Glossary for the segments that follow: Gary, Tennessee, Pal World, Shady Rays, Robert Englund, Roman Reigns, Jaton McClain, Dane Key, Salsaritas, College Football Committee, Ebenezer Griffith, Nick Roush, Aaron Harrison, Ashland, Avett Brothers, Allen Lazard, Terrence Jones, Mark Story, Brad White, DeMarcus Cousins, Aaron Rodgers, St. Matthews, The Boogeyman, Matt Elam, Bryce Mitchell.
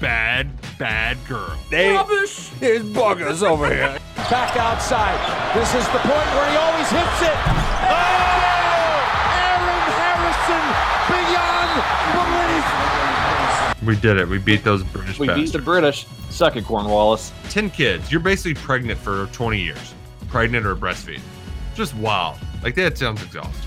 Bad girl. Rubbish! There's buggers over here. Back outside. This is the point where he always hits it. Oh! Aaron Harrison, beyond belief. We did it. We beat those British bastards. We beat the British. Suck it, Cornwallis. 10 kids. You're basically pregnant for 20 years. Pregnant or breastfeed. Just wild. Like, that sounds exhausting.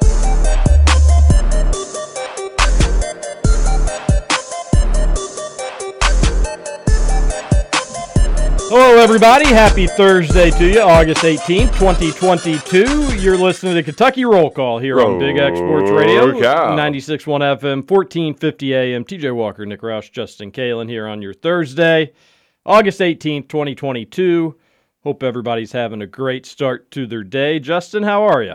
Hello, everybody. Happy Thursday to you, August 18th, 2022. You're listening to Kentucky Roll Call here on Big X Sports Radio, 96.1 FM, 1450 AM. TJ Walker, Nick Roush, Justin Kalen here on your Thursday, August 18th, 2022. Hope everybody's having a great start to their day. Justin, how are you?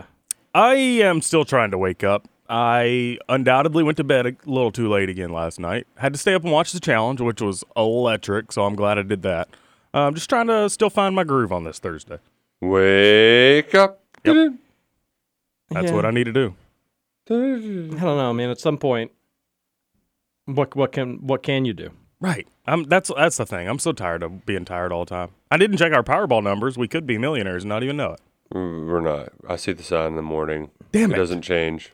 I am still trying to wake up. I undoubtedly went to bed a little too late again last night. Had to stay up and watch the challenge, which was electric, so I'm glad I did that. I'm just trying to still find my groove on this Thursday. Wake up. Yep. That's what I need to do. I don't know, man. At some point, what can you do? Right. That's the thing. I'm so tired of being tired all the time. I didn't check our Powerball numbers. We could be millionaires and not even know it. We're not. I see the sign in the morning. Damn it. It doesn't change.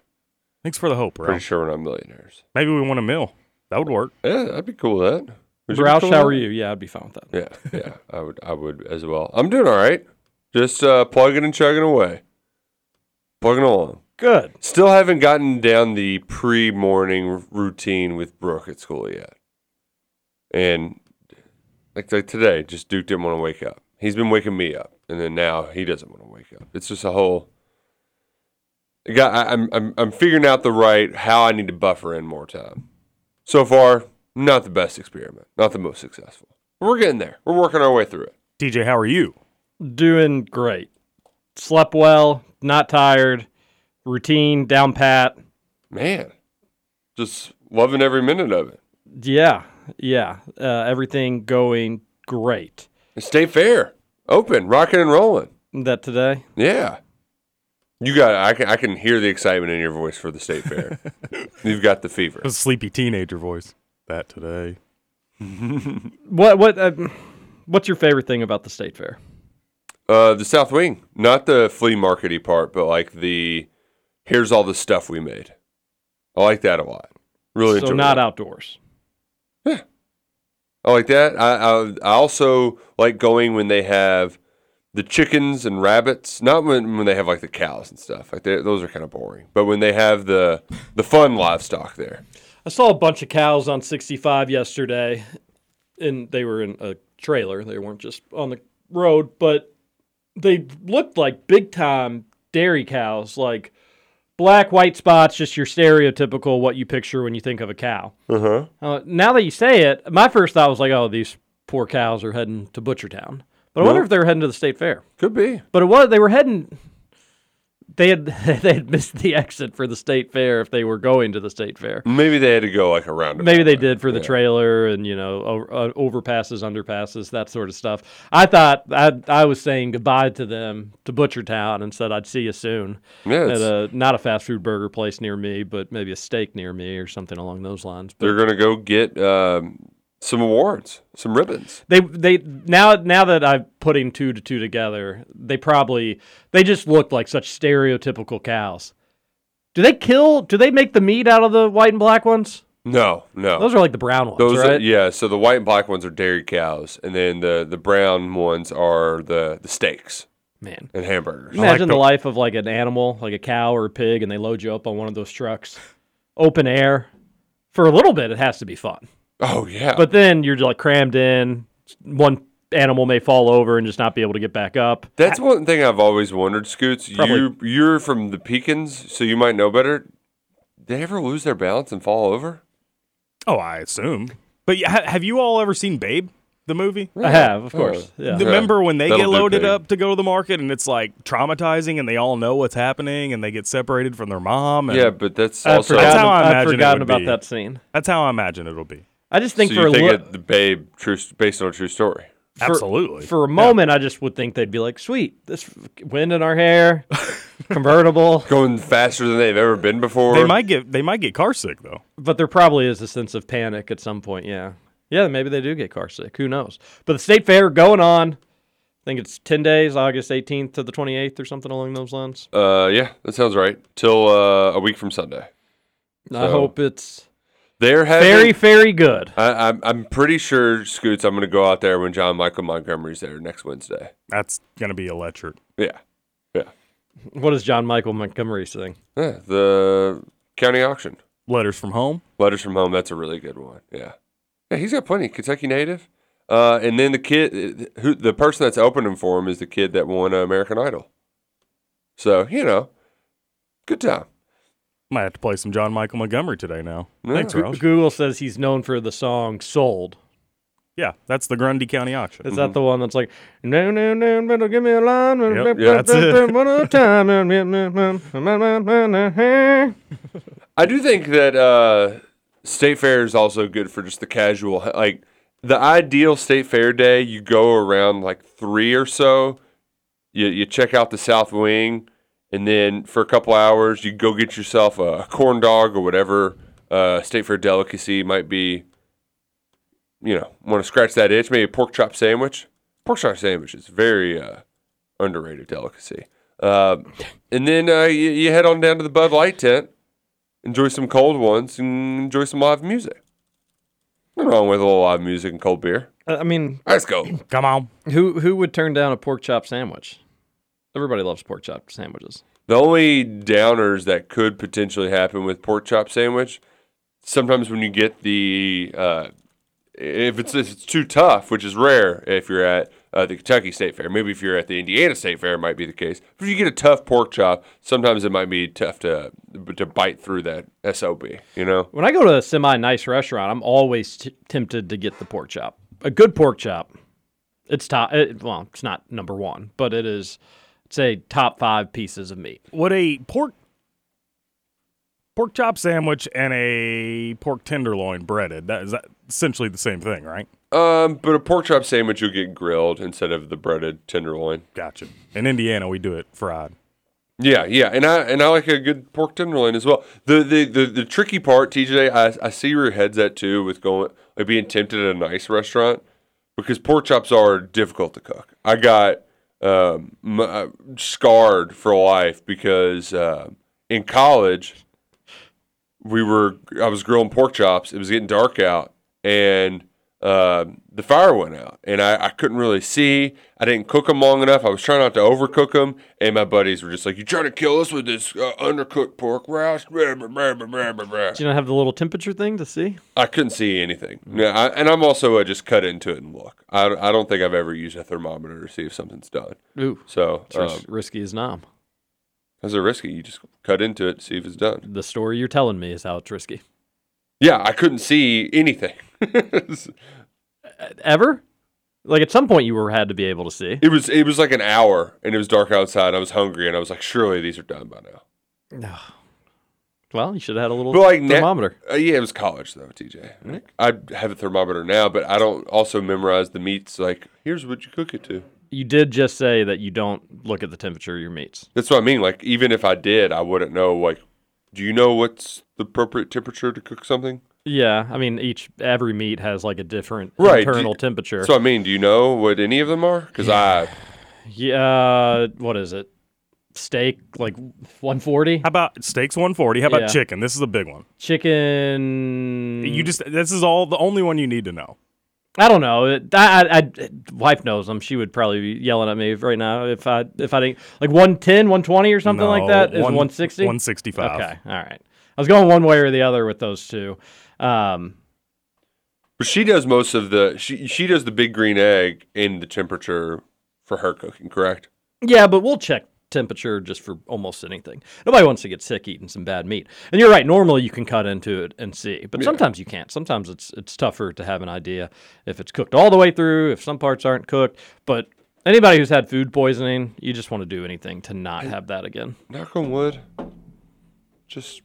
Thanks for the hope, bro. Pretty sure we're not millionaires. Maybe we want a mill. That would work. Yeah, I'd be cool with that. Roush, how are you? Yeah, I'd be fine with that. Yeah, I would as well. I'm doing all right. Just plugging and chugging away. Plugging along. Good. Still haven't gotten down the pre-morning routine with Brooke at school yet. And like today, just Duke didn't want to wake up. He's been waking me up, and then now he doesn't want to wake up. It's just a whole. I'm figuring out how I need to buffer in more time. So far. Not the best experiment. Not the most successful. We're getting there. We're working our way through it. TJ, how are you? Doing great. Slept well. Not tired. Routine. Down pat. Man. Just loving every minute of it. Yeah. Yeah. Everything going great. Stay fair. Open. Rocking and rolling. That today? Yeah. You got. I can hear the excitement in your voice for the state fair. You've got the fever. A sleepy teenager voice. That today. What's your favorite thing about the state fair? The South Wing, not the flea markety part, but like the here's all the stuff we made. I like that a lot. Really, so not outdoors. Yeah, I like that. I also like going when they have the chickens and rabbits. Not when they have like the cows and stuff. Like those are kind of boring. But when they have the fun livestock there. I saw a bunch of cows on 65 yesterday, and they were in a trailer. They weren't just on the road, but they looked like big-time dairy cows, like black, white spots, just your stereotypical what you picture when you think of a cow. Uh-huh. Now that you say it, my first thought was like, oh, these poor cows are heading to Butchertown. But I wonder if they were heading to the state fair. Could be. But they were heading... They had missed the exit for the state fair if they were going to the state fair. Maybe they had to go like around. Maybe they did for the trailer and, you know, overpasses, underpasses, that sort of stuff. I thought I was saying goodbye to them to Butchertown and said I'd see you soon. Yeah, at not a fast food burger place near me, but maybe a steak near me or something along those lines. But they're gonna go get some awards, some ribbons. They now that I'm putting 2 to 2 together, they just looked like such stereotypical cows. Do they make the meat out of the white and black ones? No. Those are like the brown ones, right? So the white and black ones are dairy cows, and then the brown ones are the steaks. Man. And hamburgers. Imagine the life of like an animal, like a cow or a pig, and they load you up on one of those trucks. Open air. For a little bit, it has to be fun. Oh, yeah. But then you're like crammed in. One animal may fall over and just not be able to get back up. That's one thing I've always wondered, Scoots. You're from the Peekins, so you might know better. Did they ever lose their balance and fall over? Oh, I assume. But have you all ever seen Babe? The movie? Yeah. I have, of course. Yeah. Remember when they get loaded up to go to the market and it's like traumatizing and they all know what's happening and they get separated from their mom? And yeah, but that's also... That's how I imagine it would be. That scene. That's how I imagine it'll be. I just think the Babe, based on a true story. Absolutely. For a moment, I just would think they'd be like, sweet, this wind in our hair, convertible. Going faster than they've ever been before. They might get car sick, though. But there probably is a sense of panic at some point, yeah. Yeah, maybe they do get car sick. Who knows? But the State Fair going on. I think it's 10 days, August 18th to the 28th or something along those lines. Yeah, that sounds right. Till a week from Sunday. I hope it's very, very good. I'm pretty sure, Scoots, I'm going to go out there when John Michael Montgomery's there next Wednesday. That's going to be electric. Yeah, yeah. What does John Michael Montgomery sing? Yeah, the county auction. Letters from Home? Letters from Home, that's a really good one, yeah. Yeah, he's got plenty. Kentucky native, and then the kid, the person that's opening for him is the kid that won American Idol. So good time. Might have to play some John Michael Montgomery today. Now, yeah. Thanks, Roush. Google says he's known for the song "Sold." Yeah, that's the Grundy County auction. Is that the one that's like no, give me a line, that's it. One at a time. I do think that. State Fair is also good for just the casual, like the ideal State Fair day. You go around like 3 or so. You check out the South Wing, and then for a couple hours, you go get yourself a corn dog or whatever State Fair delicacy might be. Want to scratch that itch? Maybe a pork chop sandwich. Pork chop sandwich is very underrated delicacy. And then you head on down to the Bud Light tent. Enjoy some cold ones and enjoy some live music. Nothing wrong with a little live music and cold beer. I mean, let's go. Come on. Who would turn down a pork chop sandwich? Everybody loves pork chop sandwiches. The only downers that could potentially happen with pork chop sandwich, sometimes when you get the if it's too tough, which is rare if you're at the Kentucky State Fair. Maybe if you're at the Indiana State Fair, it might be the case. But if you get a tough pork chop, sometimes it might be tough to bite through that SOB, When I go to a semi-nice restaurant, I'm always tempted to get the pork chop. A good pork chop, it's top. Well, it's not number one, but it is, say, top 5 pieces of meat. Would a pork chop sandwich and a pork tenderloin breaded, is that essentially the same thing, right? But a pork chop sandwich you'll get grilled instead of the breaded tenderloin. Gotcha. In Indiana, we do it fried. Yeah, and I like a good pork tenderloin as well. The tricky part, TJ, I see where your head's at too with going being tempted at a nice restaurant because pork chops are difficult to cook. I got scarred for life because in college I was grilling pork chops. It was getting dark out and. The fire went out, and I couldn't really see. I didn't cook them long enough. I was trying not to overcook them, and my buddies were just like, "You trying to kill us with this undercooked pork roast?" Did you not have the little temperature thing to see? I couldn't see anything. Yeah, and I'm also just cut into it and look. I don't think I've ever used a thermometer to see if something's done. Ooh, so risky as nom. How's it risky? You just cut into it to see if it's done. The story you're telling me is how it's risky. Yeah, I couldn't see anything. Ever? Like at some point you had to be able to see. It was like an hour and it was dark outside. I was hungry and I was like, surely these are done by now. No. Well, you should have had a little thermometer. Yeah, it was college though, TJ. Right. I have a thermometer now, but I don't also memorize the meats. Like, here's what you cook it to. You did just say that you don't look at the temperature of your meats. That's what I mean. Like, even if I did, I wouldn't know. Like, do you know what's the appropriate temperature to cook something? Yeah, I mean, every meat has like a different internal temperature. So I mean, do you know what any of them are? Because what is it? Steak like 140. How about steaks 140? How about chicken? This is a big one. Chicken. This is all the only one you need to know. I don't know. I wife knows them. She would probably be yelling at me right now if I didn't, like 110, 120 or something like that. Is 160? 165. Okay, all right. I was going one way or the other with those two. But she does most of the she does the big green egg in the temperature for her cooking, correct? Yeah, but we'll check temperature just for almost anything. Nobody wants to get sick eating some bad meat. And you're right, normally you can cut into it and see, but sometimes you can't. Sometimes it's tougher to have an idea if it's cooked all the way through, if some parts aren't cooked. But anybody who's had food poisoning, you just want to do anything to not have that again. Knock on wood. Just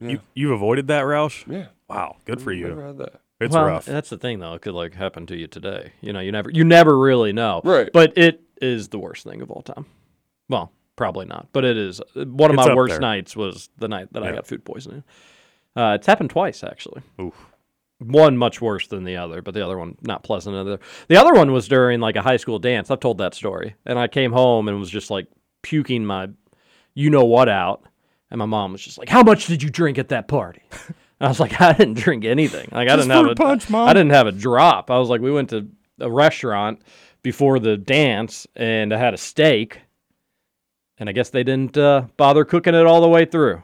You've avoided that, Roush? Yeah. Wow, good for you. I've never had that. It's rough. That's the thing though, it could like happen to you today. You know, you never really know. Right. But it is the worst thing of all time. Well, probably not, but it is. One of my worst nights was the night that I got food poisoning. It's happened twice, actually. Oof. One much worse than the other, but the other one not pleasant. The other one was during like a high school dance. I've told that story. And I came home and was just like puking my you-know-what out. And my mom was just like, "How much did you drink at that party?" And I was like, "I didn't drink anything. Like, I didn't have a drop." I was like, we went to a restaurant before the dance, and I had a steak. And I guess they didn't bother cooking it all the way through.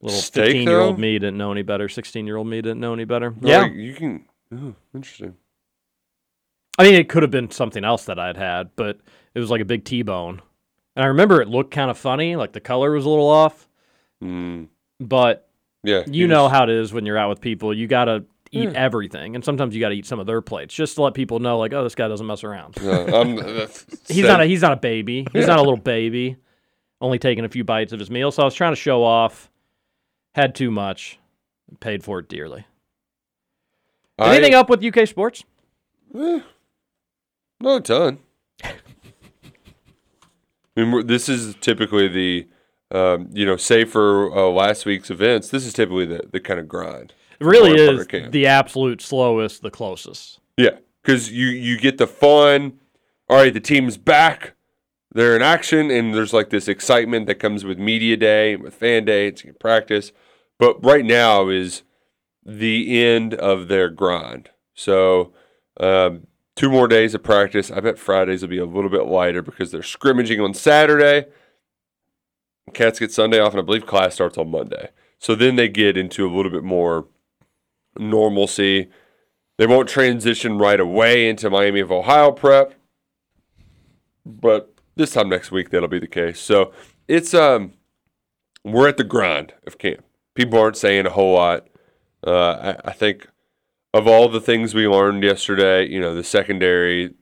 Little 15-year-old me didn't know any better. 16-year-old me didn't know any better. No, yeah, you can. Oh, interesting. I mean, it could have been something else that I'd had, but it was like a big T-bone, and I remember it looked kind of funny. Like the color was a little off. Mm. But yeah, you know how it is when you're out with people. You gotta eat everything, and sometimes you got to eat some of their plates just to let people know, like, oh, this guy doesn't mess around. He's not a baby. He's not a little baby, only taking a few bites of his meal. So I was trying to show off, had too much, paid for it dearly. Anything up with UK sports? Not a ton. I mean, this is typically the, save for last week's events, this is typically the kind of grind. It really is the absolute slowest, the closest. Yeah, because you get the fun. All right, the team's back. They're in action, and there's like this excitement that comes with media day and with fan day. It's practice. But right now is the end of their grind. So 2 more days of practice. I bet Fridays will be a little bit lighter because they're scrimmaging on Saturday. Cats get Sunday off, and I believe class starts on Monday. So then they get into a little bit more normalcy. They won't transition right away into Miami of Ohio prep, but this time next week that'll be the case. So it's we're at the grind of camp. People aren't saying a whole lot. I think of all the things we learned yesterday, the secondary.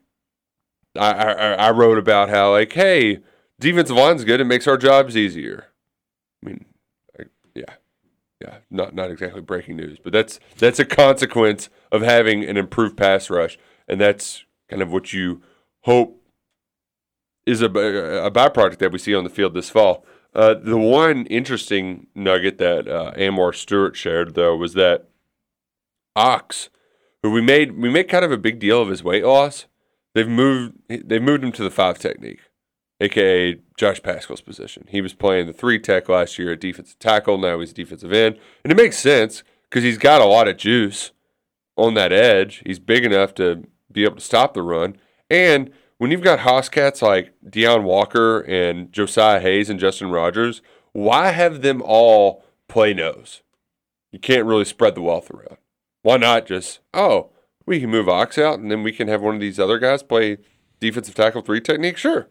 I wrote about how like, hey, defensive line's good. It makes our jobs easier. I mean, yeah, not exactly breaking news, but that's a consequence of having an improved pass rush, and that's kind of what you hope is a byproduct that we see on the field this fall. The one interesting nugget that Anwar Stewart shared, though, was that Ox, who we made kind of a big deal of his weight loss, they've moved him to the 5 technique, a.k.a. Josh Pascal's position. He was playing the 3 tech last year at defensive tackle. Now he's defensive end. And it makes sense because he's got a lot of juice on that edge. He's big enough to be able to stop the run. And when you've got Hosscats like Deion Walker and Josiah Hayes and Justin Rogers, why have them all play nose? You can't really spread the wealth around. Why not just, we can move Ox out and then we can have one of these other guys play defensive tackle 3 technique? Sure.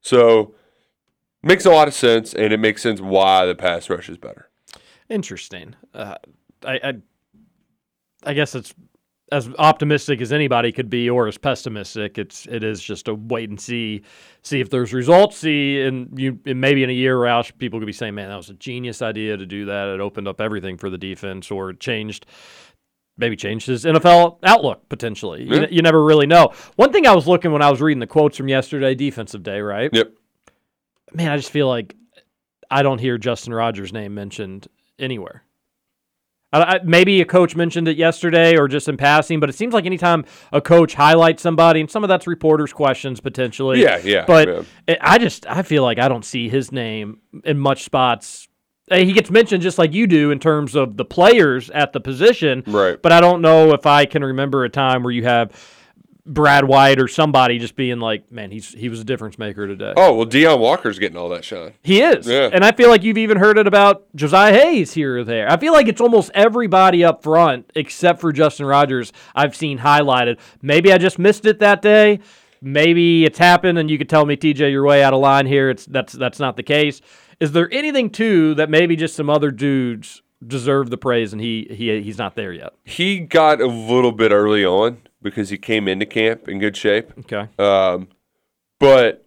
So, makes a lot of sense, and it makes sense why the pass rush is better. Interesting. I guess it's as optimistic as anybody could be, or as pessimistic. It is just a wait and see if there's results. And maybe in a year, Roush, people could be saying, "Man, that was a genius idea to do that. It opened up everything for the defense, or it changed." Maybe changed his NFL outlook, potentially. Yeah. You never really know. One thing I was looking when I was reading the quotes from yesterday, defensive day, right? Yep. Man, I just feel like I don't hear Justin Rogers' name mentioned anywhere. Maybe a coach mentioned it yesterday or just in passing, but it seems like anytime a coach highlights somebody, and some of that's reporters' questions, potentially. Yeah, yeah. But I feel like I don't see his name in much spots he gets mentioned just like you do in terms of the players at the position. Right. But I don't know if I can remember a time where you have Brad White or somebody just being like, man, he was a difference maker today. Oh, well, Deion Walker's getting all that shine. He is. Yeah. And I feel like you've even heard it about Josiah Hayes here or there. I feel like it's almost everybody up front except for Justin Rogers I've seen highlighted. Maybe I just missed it that day. Maybe it's happened and you could tell me, TJ, you're way out of line here. That's not the case. Is there anything, too, that maybe just some other dudes deserve the praise and he's not there yet? He got a little bit early on because he came into camp in good shape. Okay. But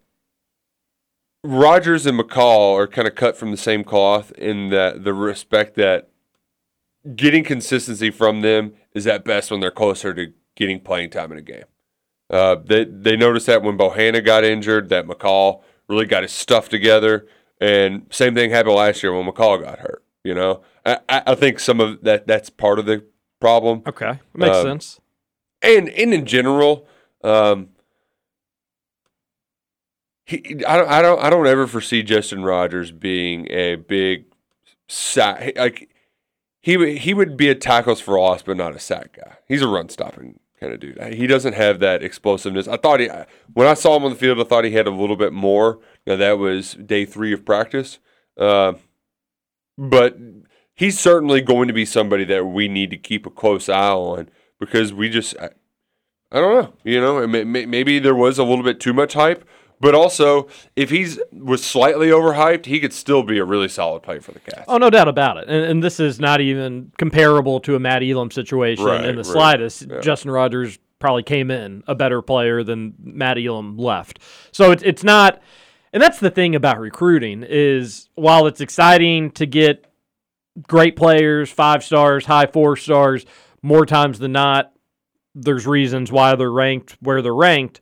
Rogers and McCall are kind of cut from the same cloth in that the respect that getting consistency from them is at best when they're closer to getting playing time in a game. They noticed that when Bohanna got injured, that McCall really got his stuff together. And same thing happened last year when McCall got hurt. You know, I think some of that's part of the problem. Okay, makes sense. And in general, I don't ever foresee Justin Rogers being a big sack. Like he would be a tackles for loss, but not a sack guy. He's a run stopping kind of dude. He doesn't have that explosiveness. I thought when I saw him on the field, I thought he had a little bit more. Now, that was day 3 of practice. But he's certainly going to be somebody that we need to keep a close eye on because we just – I don't know. You know, maybe there was a little bit too much hype. But also, if he was slightly overhyped, he could still be a really solid player for the Cats. Oh, no doubt about it. And this is not even comparable to a Matt Elam situation in the slightest. Yeah. Justin Rogers probably came in a better player than Matt Elam left. So it's not – and that's the thing about recruiting is while it's exciting to get great players, 5 stars, high 4 stars, more times than not, there's reasons why they're ranked where they're ranked.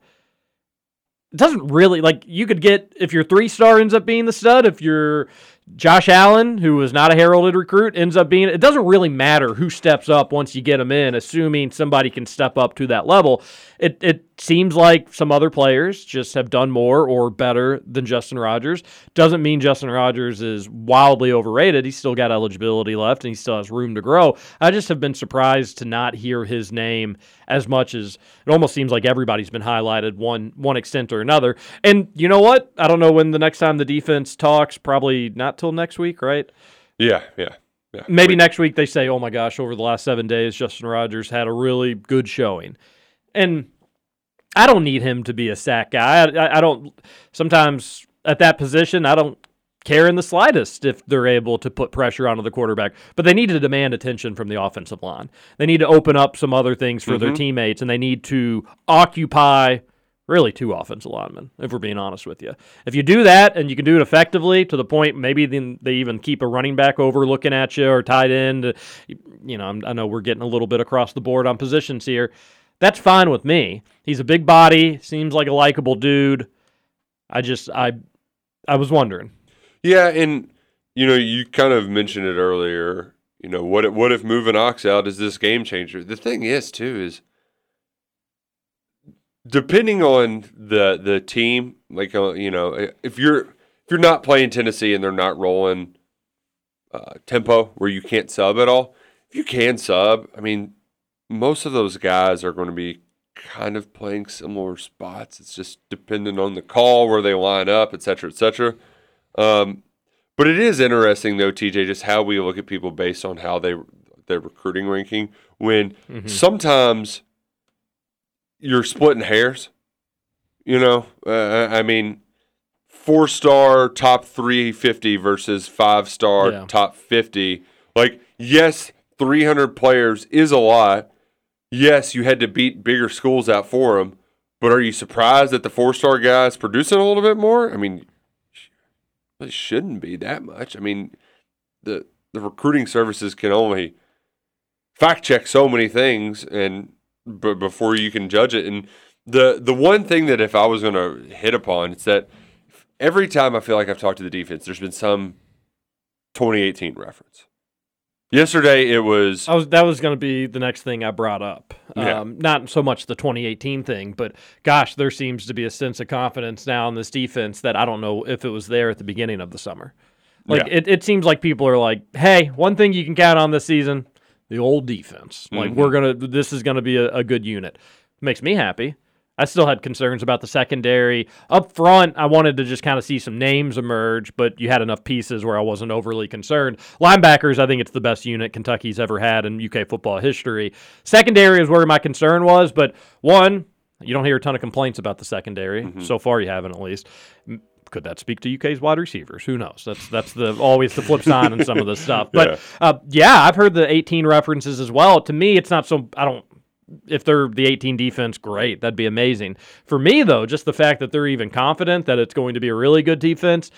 It doesn't really, like, you could get, if your 3-star ends up being the stud, if your Josh Allen, who was not a heralded recruit, ends up being, it doesn't really matter who steps up once you get them in, assuming somebody can step up to that level. It seems like some other players just have done more or better than Justin Rogers. Doesn't mean Justin Rogers is wildly overrated. He's still got eligibility left, and he still has room to grow. I just have been surprised to not hear his name as much as it almost seems like everybody's been highlighted one extent or another. And you know what? I don't know when the next time the defense talks, probably not till next week, right? Yeah. Maybe next week they say, oh my gosh, over the last 7 days, Justin Rogers had a really good showing. And I don't need him to be a sack guy. I don't, sometimes at that position, I don't care in the slightest if they're able to put pressure onto the quarterback. But they need to demand attention from the offensive line. They need to open up some other things for their teammates, and they need to occupy really 2 offensive linemen, if we're being honest with you. If you do that and you can do it effectively to the point maybe then they even keep a running back over looking at you or tight end, you know, I know we're getting a little bit across the board on positions here. That's fine with me. He's a big body, seems like a likable dude. I was wondering. Yeah, and, you know, you kind of mentioned it earlier. You know, what if moving Ox out is this game changer? The thing is, too, is depending on the team, like, you know, if you're not playing Tennessee and they're not rolling tempo where you can't sub at all, if you can sub, I mean, most of those guys are going to be kind of playing similar spots. It's just dependent on the call, where they line up, et cetera, et cetera. But it is interesting, though, TJ, just how we look at people based on how their recruiting ranking, when sometimes – you're splitting hairs, you know? I mean, 4-star top 350 versus 5-star top 50. Like, yes, 300 players is a lot. Yes, you had to beat bigger schools out for them, but are you surprised that the 4-star guy is producing a little bit more? I mean, it shouldn't be that much. I mean, the recruiting services can only fact-check so many things and – but before you can judge it. And the one thing that if I was going to hit upon, it's that every time I feel like I've talked to the defense, there's been some 2018 reference. Yesterday it was... that was going to be the next thing I brought up. Yeah. Not so much the 2018 thing, but gosh, there seems to be a sense of confidence now in this defense that I don't know if it was there at the beginning of the summer. Like it seems like people are like, hey, one thing you can count on this season, the old defense. Like this is gonna be a good unit. Makes me happy. I still had concerns about the secondary. Up front, I wanted to just kind of see some names emerge, but you had enough pieces where I wasn't overly concerned. Linebackers, I think it's the best unit Kentucky's ever had in UK football history. Secondary is where my concern was, but one, you don't hear a ton of complaints about the secondary. So far you haven't, at least. Could that speak to UK's wide receivers? Who knows? That's the always the flip side in some of this stuff. But, I've heard the 18 references as well. To me, it's not so – if they're the 18 defense, great. That'd be amazing. For me, though, just the fact that they're even confident that it's going to be a really good defense,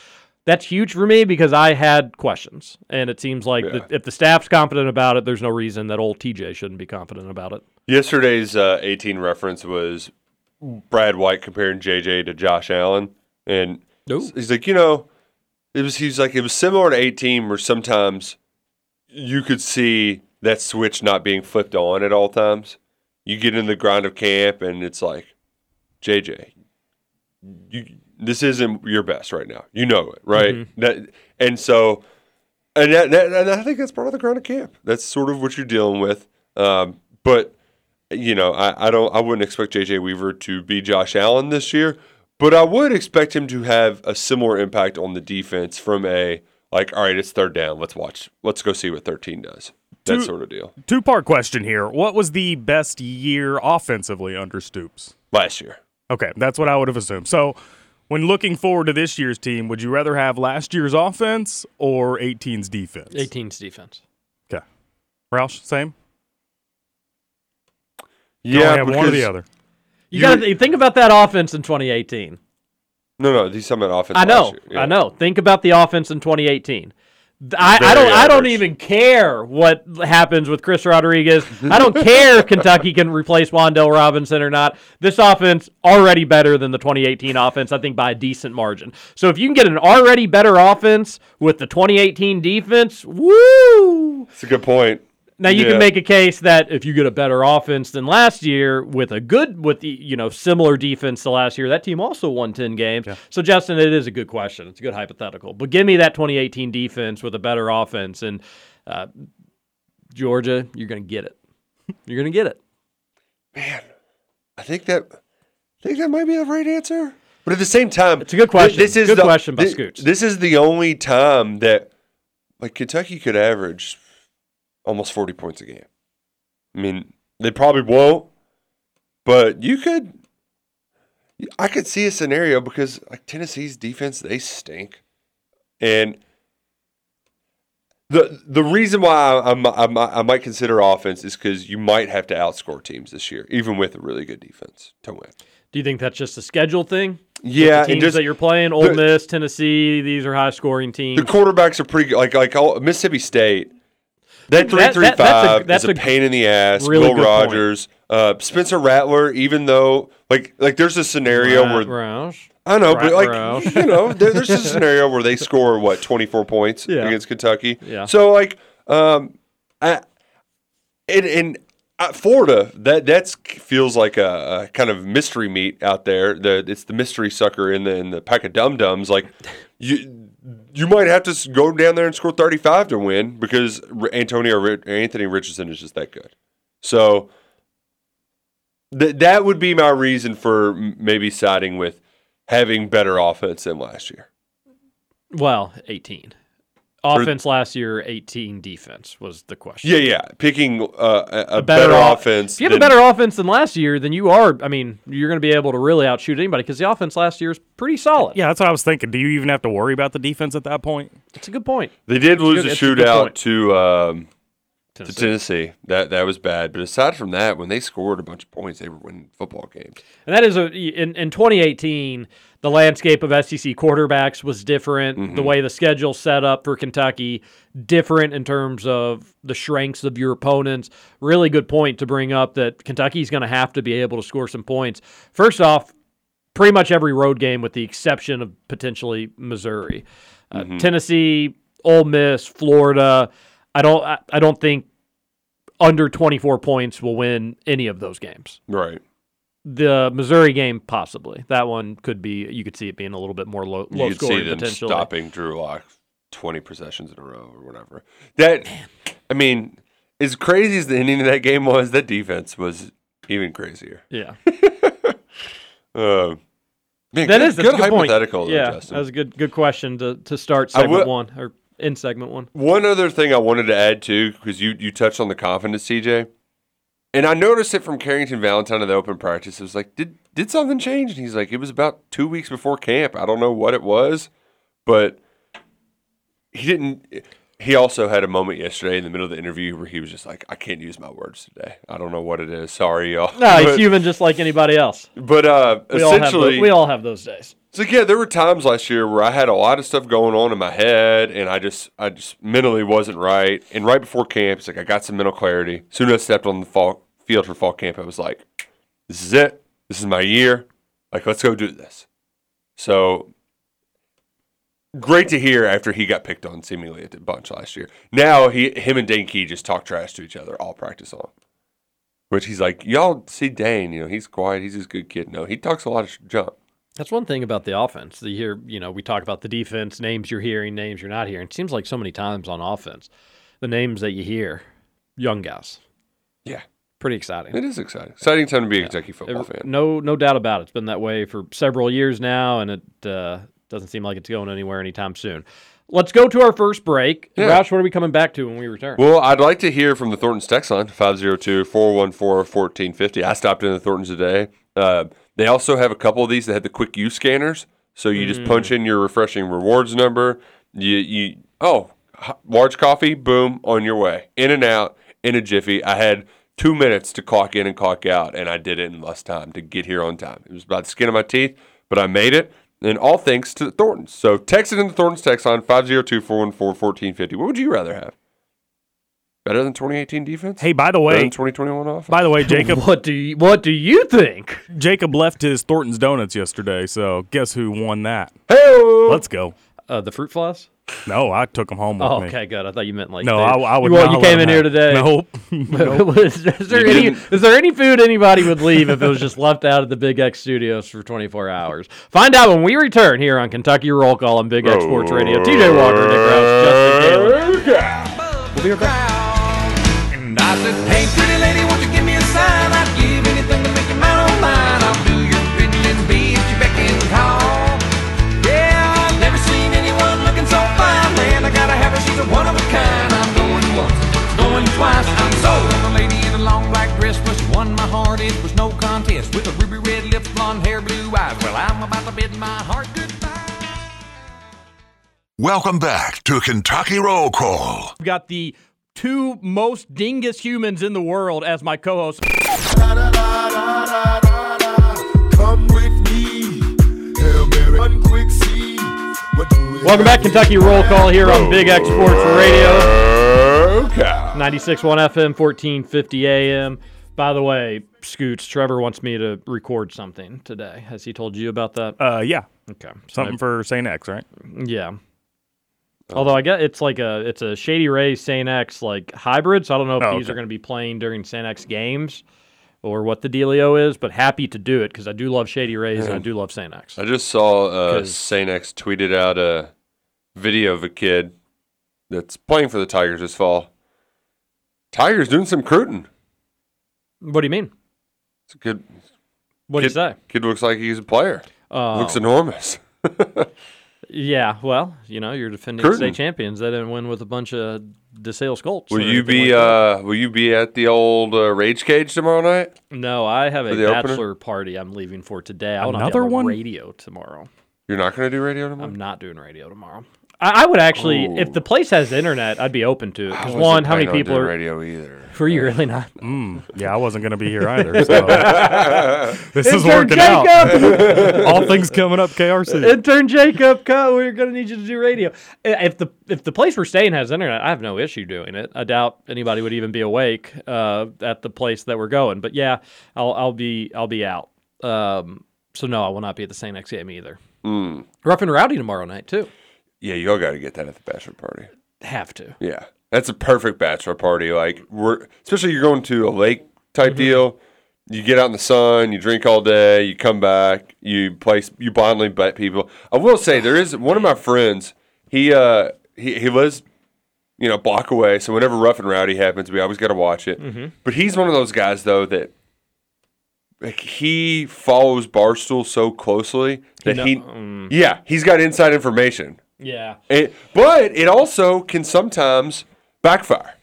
that's huge for me because I had questions. And it seems like if the staff's confident about it, there's no reason that old TJ shouldn't be confident about it. Yesterday's 18 reference was Brad White comparing J.J. to Josh Allen. And he's like, it was similar to 18 where sometimes you could see that switch not being flipped on at all times. You get in the grind of camp, and it's like, JJ, this isn't your best right now. You know it, right? And I think that's part of the grind of camp. That's sort of what you're dealing with. I wouldn't expect J.J. Weaver to be Josh Allen this year, but I would expect him to have a similar impact on the defense from all right, it's third down. Let's watch. Let's go see what 13 does. That sort of deal. Two-part question here. What was the best year offensively under Stoops? Last year. Okay, that's what I would have assumed. So when looking forward to this year's team, would you rather have last year's offense or 18's defense? 18's defense. Okay. Roush, same? Yeah, I have one or the other. You got to think about that offense in 2018. No, he's talking about offense last year. Yeah. I know. Think about the offense in 2018. I don't even care what happens with Chris Rodriguez. I don't care if Kentucky can replace Wan'Dale Robinson or not. This offense already better than the 2018 offense, I think, by a decent margin. So if you can get an already better offense with the 2018 defense, woo! That's a good point. Now you can make a case that if you get a better offense than last year with similar defense to last year, that team also won 10 games. Yeah. So Justin, it is a good question. It's a good hypothetical. But give me that 2018 defense with a better offense, and Georgia, you're going to get it. You're going to get it. Man, I think that might be the right answer. But at the same time, it's a good question. This is the only time that Kentucky could average almost 40 points a game. I mean, they probably won't, but I could see a scenario because Tennessee's defense, they stink. And the reason why I might consider offense is because you might have to outscore teams this year, even with a really good defense, to win. Do you think that's just a schedule thing? Yeah, the teams that you're playing, Ole Miss, Tennessee, these are high-scoring teams. The quarterbacks are pretty good. Mississippi State, that 3-3-5 is a pain in the ass. Really, Will Rogers, Spencer Rattler. Even though, there's a scenario Roush. There's a scenario where they score 24 points against Kentucky. Yeah. So Florida, that feels like a kind of mystery meat out there. It's the mystery sucker in the pack of dum dums. You might have to go down there and score 35 to win because Anthony Richardson is just that good. So that would be my reason for maybe siding with having better offense than last year. Well, 18. Offense last year, 18 defense was the question. Yeah. Picking a better offense. If you have a better offense than last year, then you're going to be able to really outshoot anybody because the offense last year is pretty solid. Yeah, that's what I was thinking. Do you even have to worry about the defense at that point? It's a good point. They did lose a shootout to Tennessee. That was bad. But aside from that, when they scored a bunch of points, they were winning football games. And that is in 2018, the landscape of SEC quarterbacks was different. Mm-hmm. The way the schedule set up for Kentucky, different in terms of the strengths of your opponents. Really good point to bring up that Kentucky's going to have to be able to score some points. First off, pretty much every road game with the exception of potentially Missouri. Tennessee, Ole Miss, Florida. I don't think under 24 points will win any of those games. Right. The Missouri game, possibly. That one could be. You could see it being a little bit more low scoring potentially. Stopping Drew Lock 20 possessions in a row or whatever. I mean, as crazy as the ending of that game was, that defense was even crazier. Yeah. Man, that is a good hypothetical, point. Yeah, though, Justin. That was a good question to start in segment one. One other thing I wanted to add, too, because you touched on the confidence, CJ. And I noticed it from Carrington Valentine in the open practice. It was like, did something change? And he's like, it was about 2 weeks before camp. I don't know what it was, but he didn't. He also had a moment yesterday in the middle of the interview where he was just like, I can't use my words today. I don't know what it is. Sorry, y'all. No, he's human just like anybody else. But we all have those days. So, yeah, there were times last year where I had a lot of stuff going on in my head, and I just mentally wasn't right. And right before camp, it's like I got some mental clarity. As soon as I stepped on the field for fall camp, I was like, this is it. This is my year. Like, let's go do this. So – great to hear after he got picked on seemingly a bunch last year. Now him and Dane Key just talk trash to each other all practice long. Which he's like, y'all see Dane, he's quiet, he's a good kid. No, he talks a lot of junk. That's one thing about the offense. You hear, we talk about the defense, names you're hearing, names you're not hearing. It seems like so many times on offense, the names that you hear, young guys. Yeah. Pretty exciting. It is exciting. Exciting time to be a Kentucky football fan. No doubt about it. It's been that way for several years now, and it doesn't seem like it's going anywhere anytime soon. Let's go to our first break. Yeah. Roush, what are we coming back to when we return? Well, I'd like to hear from the Thorntons text line, 502-414-1450. I stopped in the Thorntons today. They also have a couple of these that had the quick use scanners. So you just punch in your refreshing rewards number. Large coffee, boom, on your way. In and out, in a jiffy. I had 2 minutes to clock in and clock out, and I did it in less time to get here on time. It was about the skin of my teeth, but I made it. And all thanks to the Thorntons. So text it in the Thorntons text line, 502-414-1450. What would you rather have? Better than 2018 defense? Hey, by the way. Better than 2021 offense? By the way, Jacob. What do you think? Jacob left his Thorntons Donuts yesterday, so guess who won that? Hey! Let's go. The fruit flies? No, I took them home with me. Okay, good. I thought you meant like no. I would. You came in here today. Nope. Is there any food anybody would leave if it was just left out at the Big X Studios for 24 hours? Find out when we return here on Kentucky Roll Call on Big X Sports Radio. TJ Walker, Nick Roush, Justin Taylor. We'll be right back. And I said, hey, pretty lady, won't you give me a sign? I'd give anything to make you mine or mine. I'll do your bidding and be at your beck and call. She's a one of a kind. I'm going once, going twice. I'm sold on a lady in a long black dress. Well, she won my heart. It was no contest. With a ruby red lips, blonde hair, blue eyes. Well, I'm about to bid my heart goodbye. Welcome back to Kentucky Roll Call. We've got the two most dingus humans in the world as my co-host. Come with me. Hail Mary, one quick see. Welcome back, Kentucky Roll Call here on Big X Sports Radio. 96.1 FM, 1450 AM. By the way, Scoots, Trevor wants me to record something today. Has he told you about that? Yeah. Okay. Something for St. X, right? Yeah. Although I guess it's like it's a Shady Rays St. X like hybrid, so I don't know if these are going to be playing during St. X games or what the dealio is, but happy to do it because I do love Shady Rays and I do love St. X. I just saw St. X tweeted out a video of a kid that's playing for the Tigers this fall. Tigers doing some recruiting. What do you mean? It's a good. What do you say? Kid looks like he's a player. Looks enormous. Yeah, well, you're defending state champions. They didn't win with a bunch of DeSales Colts. Will you be at the old Rage Cage tomorrow night? No, I have a bachelor party I'm leaving for today. I will not be on radio tomorrow. You're not going to do radio tomorrow? I'm not doing radio tomorrow. I would actually, if the place has internet, I'd be open to it. Because one, how many people are radio either? Were you really not? Yeah, I wasn't going to be here either. So. This is working Jacob! Out. All things coming up, KRC. Intern Jacob, we're going to need you to do radio. If the place we're staying has internet, I have no issue doing it. I doubt anybody would even be awake at the place that we're going. But yeah, I'll be out. So no, I will not be at the St. X game either. Rough and rowdy tomorrow night too. Yeah, you all got to get that at the bachelor party. Have to. Yeah, that's a perfect bachelor party. Like especially you're going to a lake type deal. You get out in the sun, you drink all day, you come back, you blindly bet people. I will say there is one of my friends. He he lives, you know, block away. So whenever Rough and Rowdy happens, we always got to watch it. Mm-hmm. But he's one of those guys, though, that like, he follows Barstool so closely that he's got inside information. Yeah. But it also can sometimes backfire.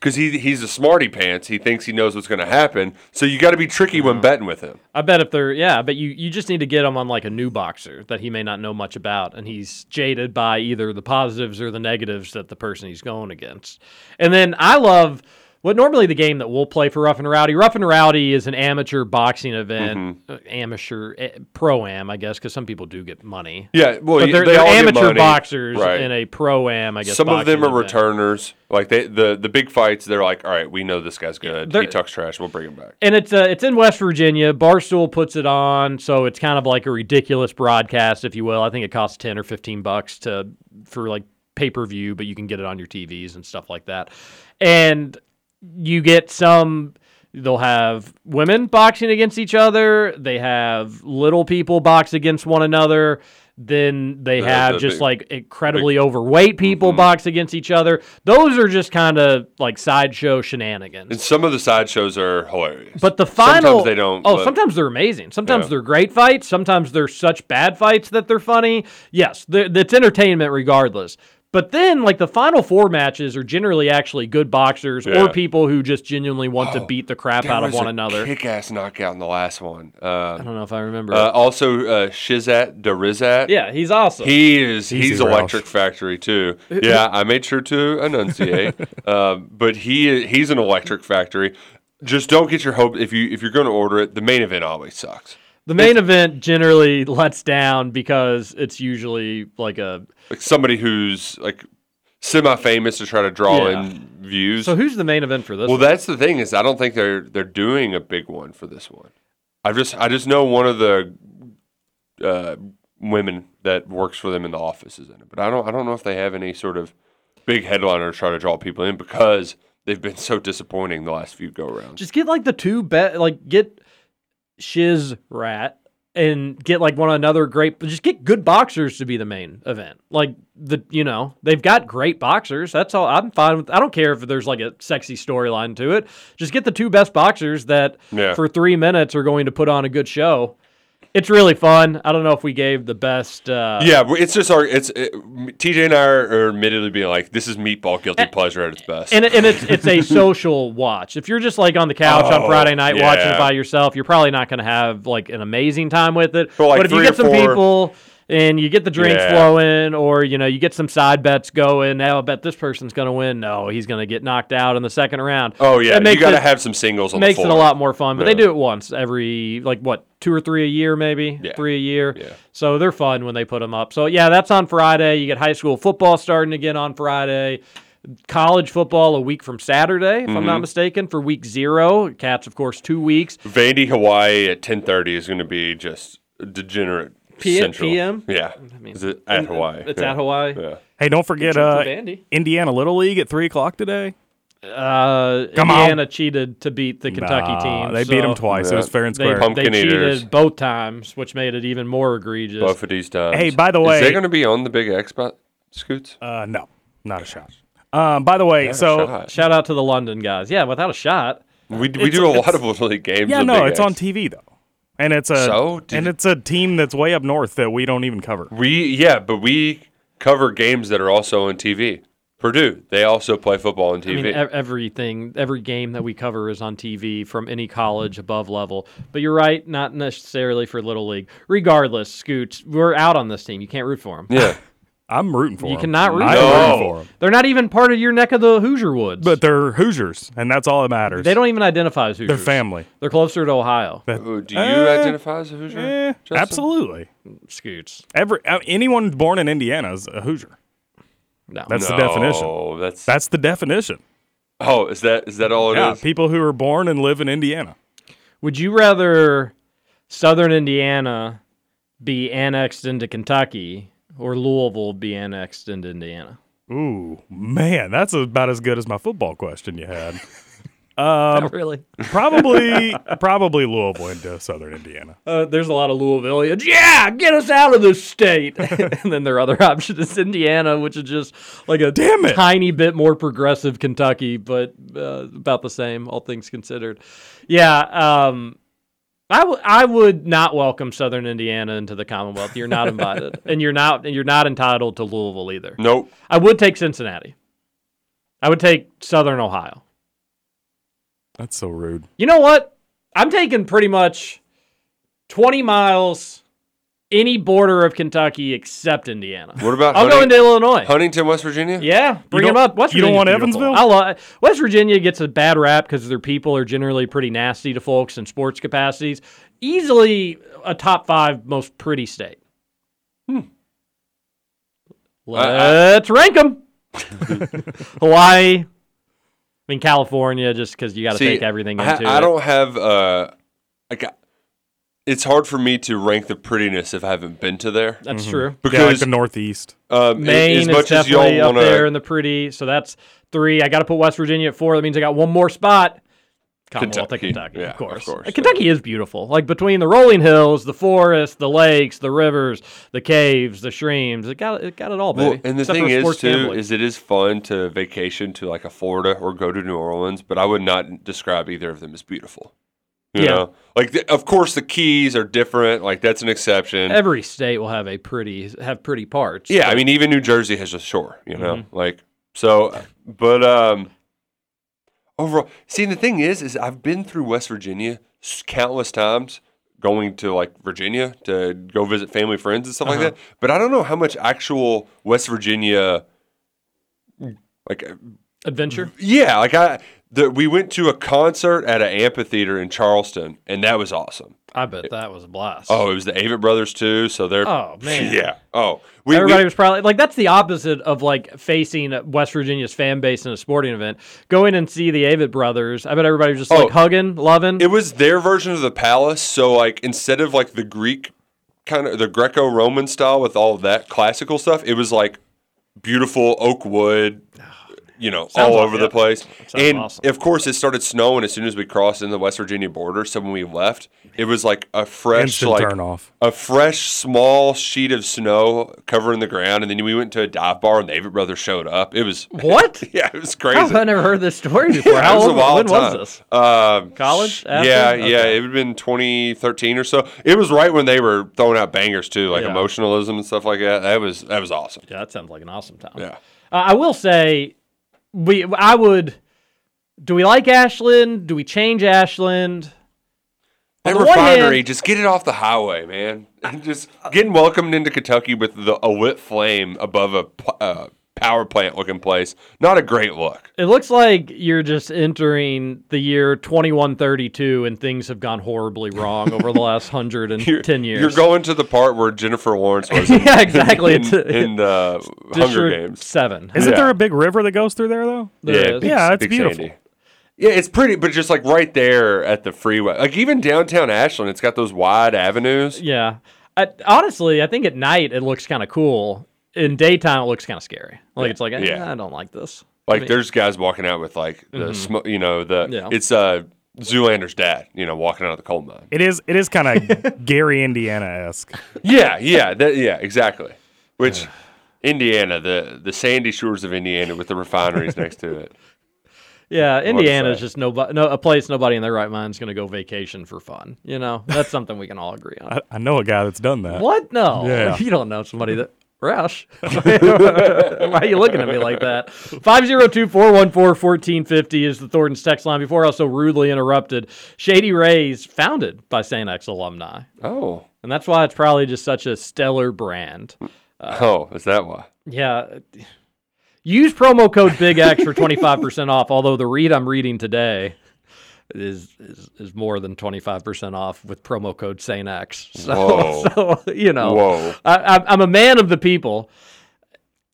Because he's a smarty pants. He thinks he knows what's going to happen. So you got to be tricky when betting with him. I bet if they're, yeah, but you just need to get him on like a new boxer that he may not know much about. And he's jaded by either the positives or the negatives that the person he's going against. And then I love what normally the game that we'll play for Rough and Rowdy. Rough and Rowdy is an amateur boxing event, amateur, pro-am, I guess, because some people do get money. Yeah, well, but they're all amateur boxers in a pro-am, I guess. Some of them are returners. Like the big fights, they're like, all right, we know this guy's good. He talks trash. We'll bring him back. And it's in West Virginia. Barstool puts it on, so it's kind of like a ridiculous broadcast, if you will. I think it costs $10 or $15 for like pay-per-view, but you can get it on your TVs and stuff like that. And you get some, they'll have women boxing against each other. They have little people box against one another. Then they have just like incredibly overweight people box against each other. Those are just kind of like sideshow shenanigans. And some of the sideshows are hilarious. But the final, sometimes they don't. Oh, sometimes they're amazing. Sometimes they're great fights. Sometimes they're such bad fights that they're funny. Yes, it's entertainment regardless. But then, like, the final four matches are generally actually good boxers or people who just genuinely want to beat the crap out of one another. Kick-ass knockout in the last one. I don't know if I remember. Also, Shizat Darizat. Yeah, he's awesome. He's Electric Factory, too. Yeah, I made sure to enunciate. But he's an Electric Factory. Just don't get your hope. If you're going to order it, the main event always sucks. The main event generally lets down because it's usually like somebody who's like semi-famous to try to draw in views. So who's the main event for this one? Well, that's the thing is I don't think they're doing a big one for this one. I just know one of the women that works for them in the office is in it, but I don't know if they have any sort of big headliner to try to draw people in because they've been so disappointing the last few go-rounds. Just get like the two best, like get Shiz Rat and get like one another great, but just get good boxers to be the main event. Like they've got great boxers. That's all I'm fine with. I don't care if there's like a sexy storyline to it. Just get the two best boxers that for 3 minutes are going to put on a good show. It's really fun. I don't know if we gave the best. It's just TJ and I are admittedly being like, this is meatball guilty pleasure at its best. And it's a social watch. If you're just like on the couch on Friday night watching it by yourself, you're probably not going to have like an amazing time with it. But if you get some people and you get the drinks flowing or, you get some side bets going, now I bet this person's going to win. No, he's going to get knocked out in the second round. Oh, yeah. You got to have some singles on the floor. Makes it a lot more fun. But they do it once every, like, what? 2 or 3 a year, maybe 3 a year. Yeah. So they're fun when they put them up. So yeah, that's on Friday. You get high school football starting again on Friday. College football a week from Saturday, if I'm not mistaken, for week 0. Cats, of course, 2 weeks. Vandy, Hawaii at 10:30 is going to be just degenerate. P.M. Yeah, I mean, at Hawaii. It's at Hawaii. Yeah. Hey, don't forget Indiana Little League at 3:00 today. Indiana cheated to beat the Kentucky team. They beat them twice. Yeah. It was fair and square. They cheated both times, which made it even more egregious. Both of these times. Hey, by the way, is they going to be on the Big X, Scoots? No, not a shot. By the way, shout out to the London guys. Yeah, without a shot, we do a lot of Little League games. Yeah, no, it's on TV though. And it's a team that's way up north that we don't even cover. But we cover games that are also on TV. Purdue, they also play football on TV. I mean, every game that we cover is on TV from any college above level. But you're right, not necessarily for Little League. Regardless, Scoots, we're out on this team. You can't root for them. Yeah. I'm rooting for them. You cannot root for them. They're not even part of your neck of the Hoosier woods. But they're Hoosiers, and that's all that matters. They don't even identify as Hoosiers. They're family. They're closer to Ohio. Do you identify as a Hoosier? Absolutely. Scoots. Anyone born in Indiana is a Hoosier. No. That's the definition. That's the definition. Oh, is that all it is? People who are born and live in Indiana. Would you rather Southern Indiana be annexed into Kentucky or Louisville be annexed into Indiana? Ooh, man, that's about as good as my football question you had. Not really. Probably Louisville into southern Indiana. There's a lot of Louisvillians. Yeah, get us out of this state. And then their other option is Indiana, which is just like a tiny bit more progressive Kentucky, but about the same, all things considered. Yeah, I would not welcome Southern Indiana into the Commonwealth. You're not invited, and you're not entitled to Louisville either. Nope. I would take Cincinnati. I would take Southern Ohio. That's so rude. You know what? I'm taking pretty much 20 miles, any border of Kentucky except Indiana. What about? I'll go into Illinois. Huntington, West Virginia. Yeah, bring them up. West Virginia. You don't want Evansville? West Virginia gets a bad rap because their people are generally pretty nasty to folks in sports capacities. Easily a top 5 most pretty state. Let's rank them. Hawaii. I mean, California, just because you got to take everything into it. I don't have it's hard for me to rank the prettiness if I haven't been to there. That's true. Because like the Northeast. Maine is definitely up there in the pretty, so that's 3. I got to put West Virginia at 4. That means I got one more spot. Commonwealth of Kentucky, yeah, of course. Kentucky is beautiful. Like between the rolling hills, the forests, the lakes, the rivers, the caves, the streams, it got it all, baby. Well, and the thing is, too, is it is fun to vacation to like a Florida or go to New Orleans, but I would not describe either of them as beautiful. You know? Like of course the Keys are different. Like that's an exception. Every state will have pretty parts. Yeah, but I mean even New Jersey has a shore. You know, like so, but overall, see, the thing is I've been through West Virginia countless times, going to like Virginia to go visit family, friends, and stuff like that. But I don't know how much actual West Virginia, like adventure. Yeah, like we went to a concert at an amphitheater in Charleston, and that was awesome. I bet that was a blast. Oh, it was the Avett Brothers too. So they're yeah. Oh, everybody was probably like that's the opposite of like facing West Virginia's fan base in a sporting event. Go in and see the Avett Brothers. I bet everybody was just like hugging, loving. It was their version of the Palace. So like instead of like the Greek kind of the Greco-Roman style with all of that classical stuff, it was like beautiful oak wood. Sounds all over the place. And, awesome. Of course, it started snowing as soon as we crossed in the West Virginia border. So when we left, it was like a fresh small sheet of snow covering the ground. And then we went to a dive bar, and the Avett Brothers showed up. It was... What? Yeah, it was crazy. I've never heard this story before. Yeah, When was this? College? After? Yeah. It would have been 2013 or so. It was right when they were throwing out bangers, too, like emotionalism and stuff like that. That was awesome. Yeah, that sounds like an awesome time. Yeah. I will say... Do we like Ashland? Do we change Ashland? That refinery, just get it off the highway, man. Just getting welcomed into Kentucky with a lit flame above a power plant looking place. Not a great look. It looks like you're just entering the year 2132 and things have gone horribly wrong over the last 110 years. You're going to the part where Jennifer Lawrence was in Hunger Games. 7. Isn't there a big river that goes through there, though? It's beautiful. Sandy. Yeah, it's pretty, but just like right there at the freeway. Like even downtown Ashland, it's got those wide avenues. Yeah. Honestly, I think at night it looks kind of cool. In daytime, it looks kind of scary. It's like, I don't like this. Like, there's guys walking out with, like, the it's Zoolander's dad, walking out of the coal mine. It is kind of Gary, Indiana-esque. Yeah, exactly. Which, Indiana, the sandy shores of Indiana with the refineries next to it. Yeah, Indiana is just a place nobody in their right mind is going to go vacation for fun. That's something we can all agree on. I know a guy that's done that. What? No. Yeah. You don't know somebody that... Roush. Why are you looking at me like that? 502-414-1450 is the Thorntons text line. Before I was so rudely interrupted, Shady Rays founded by St. X alumni. Oh. And that's why it's probably just such a stellar brand. Is that why? Yeah. Use promo code BIGX for 25% off, although the read I'm reading today is more than 25% off with promo code St. X. So I'm a man of the people.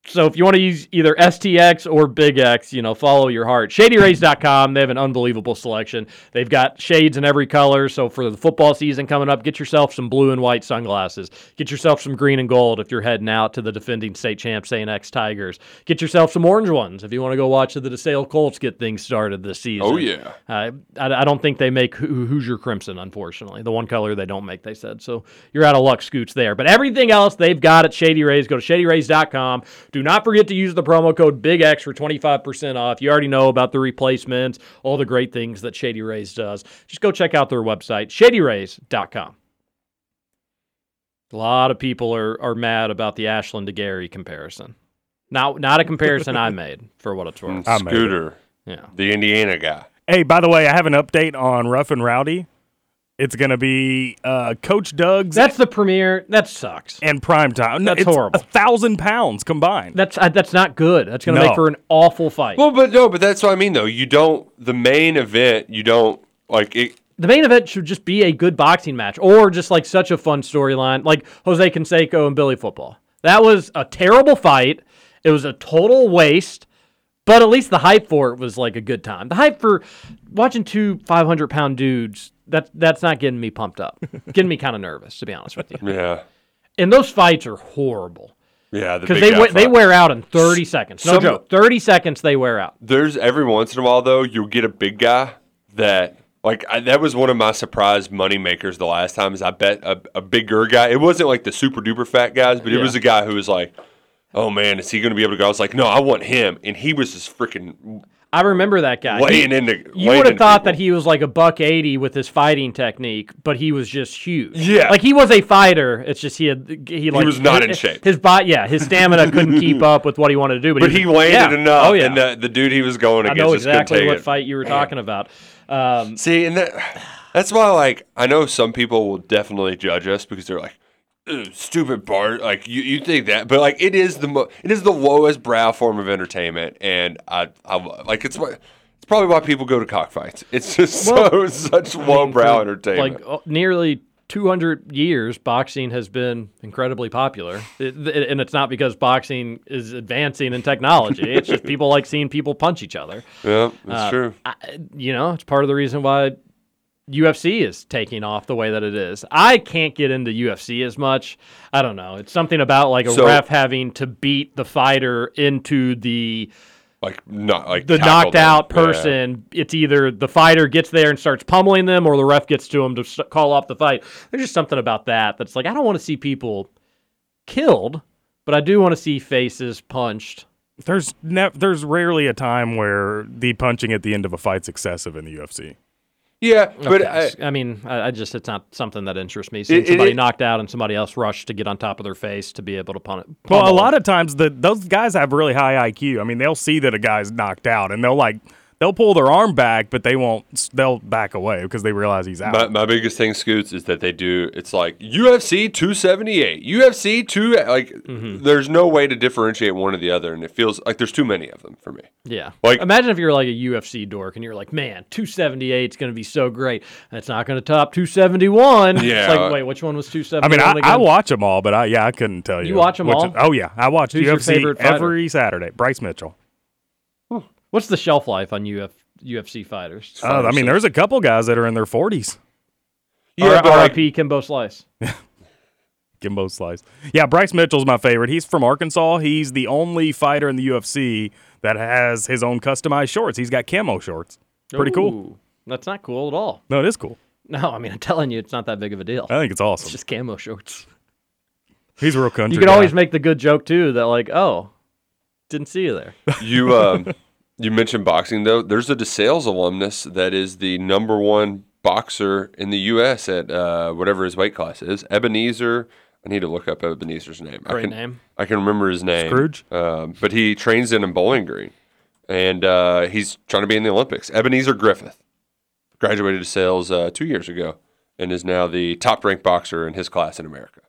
So if you want to use either STX or Big X, you know, follow your heart. ShadyRays.com, they have an unbelievable selection. They've got shades in every color, so for the football season coming up, get yourself some blue and white sunglasses. Get yourself some green and gold if you're heading out to the defending state champ St. X Tigers. Get yourself some orange ones if you want to go watch the DeSales Colts get things started this season. Oh, yeah. I don't think they make Hoosier Crimson, unfortunately. The one color they don't make, they said. So you're out of luck, Scoots, there. But everything else they've got at Shady Rays. Go to ShadyRays.com. Do not forget to use the promo code BIGX for 25% off. You already know about the replacements, all the great things that Shady Rays does. Just go check out their website, shadyrays.com. A lot of people are mad about the Ashland to Gary comparison. Not a comparison I made, for what it's worth. Scooter, yeah, the Indiana guy. Hey, by the way, I have an update on Rough and Rowdy. It's going to be Coach Doug's. That's the premiere. That sucks. And primetime. That's horrible. 1,000 pounds combined. That's not good. That's going to make for an awful fight. Well, but that's what I mean, though. The main event, you don't, like, it. The main event should just be a good boxing match or just, like, such a fun storyline, like Jose Canseco and Billy Football. That was a terrible fight. It was a total waste. But at least the hype for it was, like, a good time. The hype for watching two 500-pound dudes, that's not getting me pumped up. Getting me kind of nervous, to be honest with you. Yeah. And those fights are horrible. Yeah. Because they wear out in 30 seconds. No joke. 30 seconds they wear out. There's every once in a while, though, you'll get a big guy that, like, that was one of my surprise money makers the last time is I bet a bigger guy. It wasn't, like, the super-duper fat guys, but it was a guy who was like, oh, man, is he going to be able to go? I was like, no, I want him. And he was just freaking – I remember that guy. You would have thought that he was like a $180 with his fighting technique, but he was just huge. Yeah. Like, he was a fighter. It's just he was not in shape. His body, his stamina couldn't keep up with what he wanted to do. But he landed enough. Oh, yeah. And the dude he was going against was going to take it. I know exactly what fight you were talking about. See, and that's why, like, I know some people will definitely judge us because they're like, stupid Bart, like you think that, but like it is the lowest brow form of entertainment, and I like it's probably why people go to cockfights. It's just such low brow entertainment. Like nearly 200 years, boxing has been incredibly popular, and it's not because boxing is advancing in technology. It's just people like seeing people punch each other. Yeah, that's true. It's part of the reason why UFC is taking off the way that it is. I can't get into UFC as much. I don't know. It's something about like ref having to beat the fighter into the knocked out person. Yeah. It's either the fighter gets there and starts pummeling them, or the ref gets to him to call off the fight. There's just something about that that's like I don't want to see people killed, but I do want to see faces punched. There's rarely a time where the punching at the end of a fight's excessive in the UFC. Yeah, but okay. I mean, it's not something that interests me. Seeing somebody knocked out and somebody else rushed to get on top of their face to be able to punt it. Well, a lot of times those guys have really high IQ. I mean, they'll see that a guy's knocked out and they'll pull their arm back, but they'll back away because they realize he's out. My biggest thing, Scoots, is that they do. It's like UFC 278, UFC 2. Like, There's no way to differentiate one or the other, and it feels like there's too many of them for me. Yeah. Like, imagine if you're like a UFC dork and you're like, man, 278 is going to be so great. That's not going to top 271. Yeah. It's like, wait, which one was 271? I mean, I watch them all, but I couldn't tell you. You watch them all? Oh yeah, I watch UFC every Saturday. Bryce Mitchell. What's the shelf life on UFC fighters? I mean, there's a couple guys that are in their 40s. Yeah, R.I.P. Kimbo Slice. Kimbo Slice. Yeah, Bryce Mitchell's my favorite. He's from Arkansas. He's the only fighter in the UFC that has his own customized shorts. He's got camo shorts. Pretty cool. That's not cool at all. No, it is cool. No, I mean, I'm telling you, it's not that big of a deal. I think it's awesome. It's just camo shorts. He's a real country guy. You can always make the good joke, too, that like, oh, didn't see you there. You mentioned boxing, though. There's a DeSales alumnus that is the number one boxer in the U.S. at whatever his weight class is. Ebenezer. I need to look up Ebenezer's name. Great name. I can remember his name. Scrooge. But he trains in Bowling Green, and he's trying to be in the Olympics. Ebenezer Griffith graduated DeSales 2 years ago and is now the top-ranked boxer in his class in America.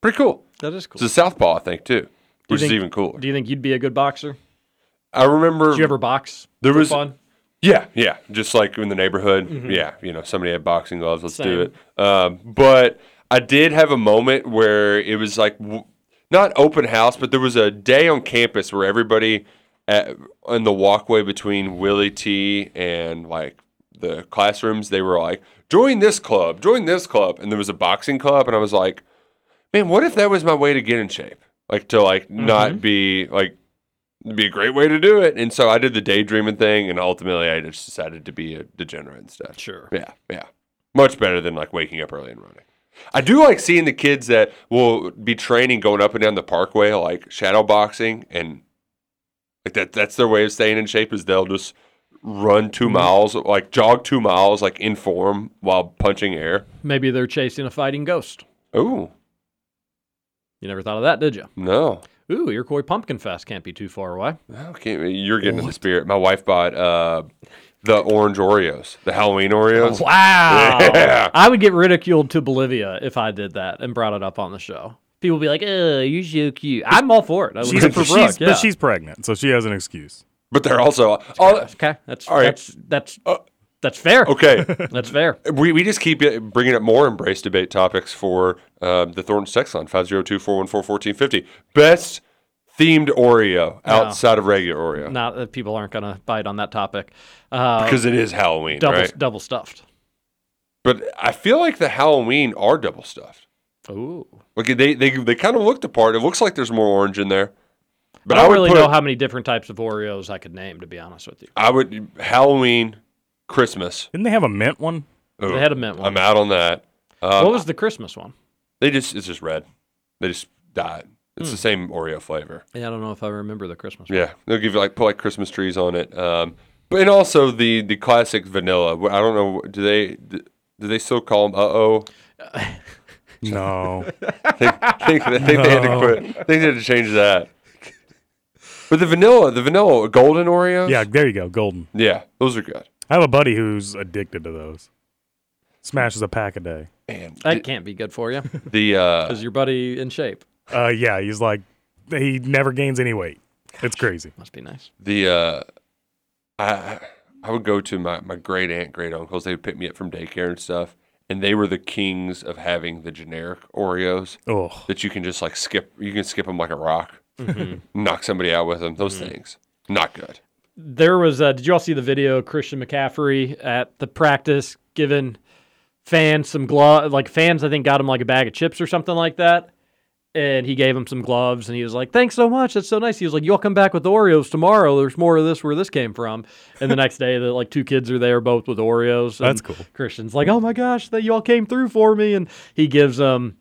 Pretty cool. That is cool. It's a southpaw, I think, too, which is even cooler. Do you think you'd be a good boxer? I remember. Did you ever box? There was fun. Yeah, just like in the neighborhood. Mm-hmm. Yeah, somebody had boxing gloves. Let's do it. But I did have a moment where it was like, not open house, but there was a day on campus where everybody on the walkway between Willie T and like the classrooms, they were like, join this club, and there was a boxing club, and I was like, man, what if that was my way to get in shape? Like to like not be like, it'd be a great way to do it. And so I did the daydreaming thing, and ultimately I just decided to be a degenerate and stuff. Sure. Yeah, yeah. Much better than like waking up early and running. I do like seeing the kids that will be training going up and down the parkway, like shadow boxing, and like that's their way of staying in shape is they'll just run 2 miles, like jog 2 miles, like in form while punching air. Maybe they're chasing a fighting ghost. Ooh. You never thought of that, did you? No. Ooh, Iroquois Pumpkin Fest can't be too far away. Okay, you're getting in the spirit. My wife bought the orange Oreos, the Halloween Oreos. Oh, wow. Yeah. I would get ridiculed to Bolivia if I did that and brought it up on the show. People would be like, oh, you're so cute. I'm all for it. She's But she's pregnant, so she has an excuse. But they're also... That's fair. Okay. That's fair. We just keep bringing up more embrace debate topics for the Thorntons text line, 502-414-1450. Best themed Oreo outside of regular Oreo. Not that people aren't going to bite on that topic. Because it is Halloween, right? Double stuffed. But I feel like the Halloween are double stuffed. Ooh. Okay, they kind of look the part. It looks like there's more orange in there. But I don't really know how many different types of Oreos I could name, to be honest with you. I would Halloween... Christmas. Didn't they have a mint one? Ooh, they had a mint one. I'm out on that. What was the Christmas one? It's just red. They just dye it. It's the same Oreo flavor. Yeah, I don't know if I remember the Christmas one. Yeah, they'll give you put Christmas trees on it. But and also the classic vanilla. I don't know. Do they still call them? No. I think they had to quit. I think they had to change that. But the vanilla golden Oreos. Yeah, there you go, golden. Yeah, those are good. I have a buddy who's addicted to those. Smashes a pack a day. Man, that can't be good for you. Is your buddy in shape? Yeah, he's like, he never gains any weight. Gosh, it's crazy. Must be nice. I would go to my great aunt, great uncles. They would pick me up from daycare and stuff, and they were the kings of having the generic Oreos that you can just like skip. You can skip them like a rock. Mm-hmm. Knock somebody out with them. Those things, not good. There was did you all see the video of Christian McCaffrey at the practice giving fans some gloves? Like fans, I think, got him like a bag of chips or something like that. And he gave him some gloves and he was like, thanks so much. That's so nice. He was like, y'all come back with Oreos tomorrow. There's more of this where this came from. And the next day, like two kids are there both with Oreos. And that's cool. Christian's like, oh my gosh, that y'all came through for me. And he gives them.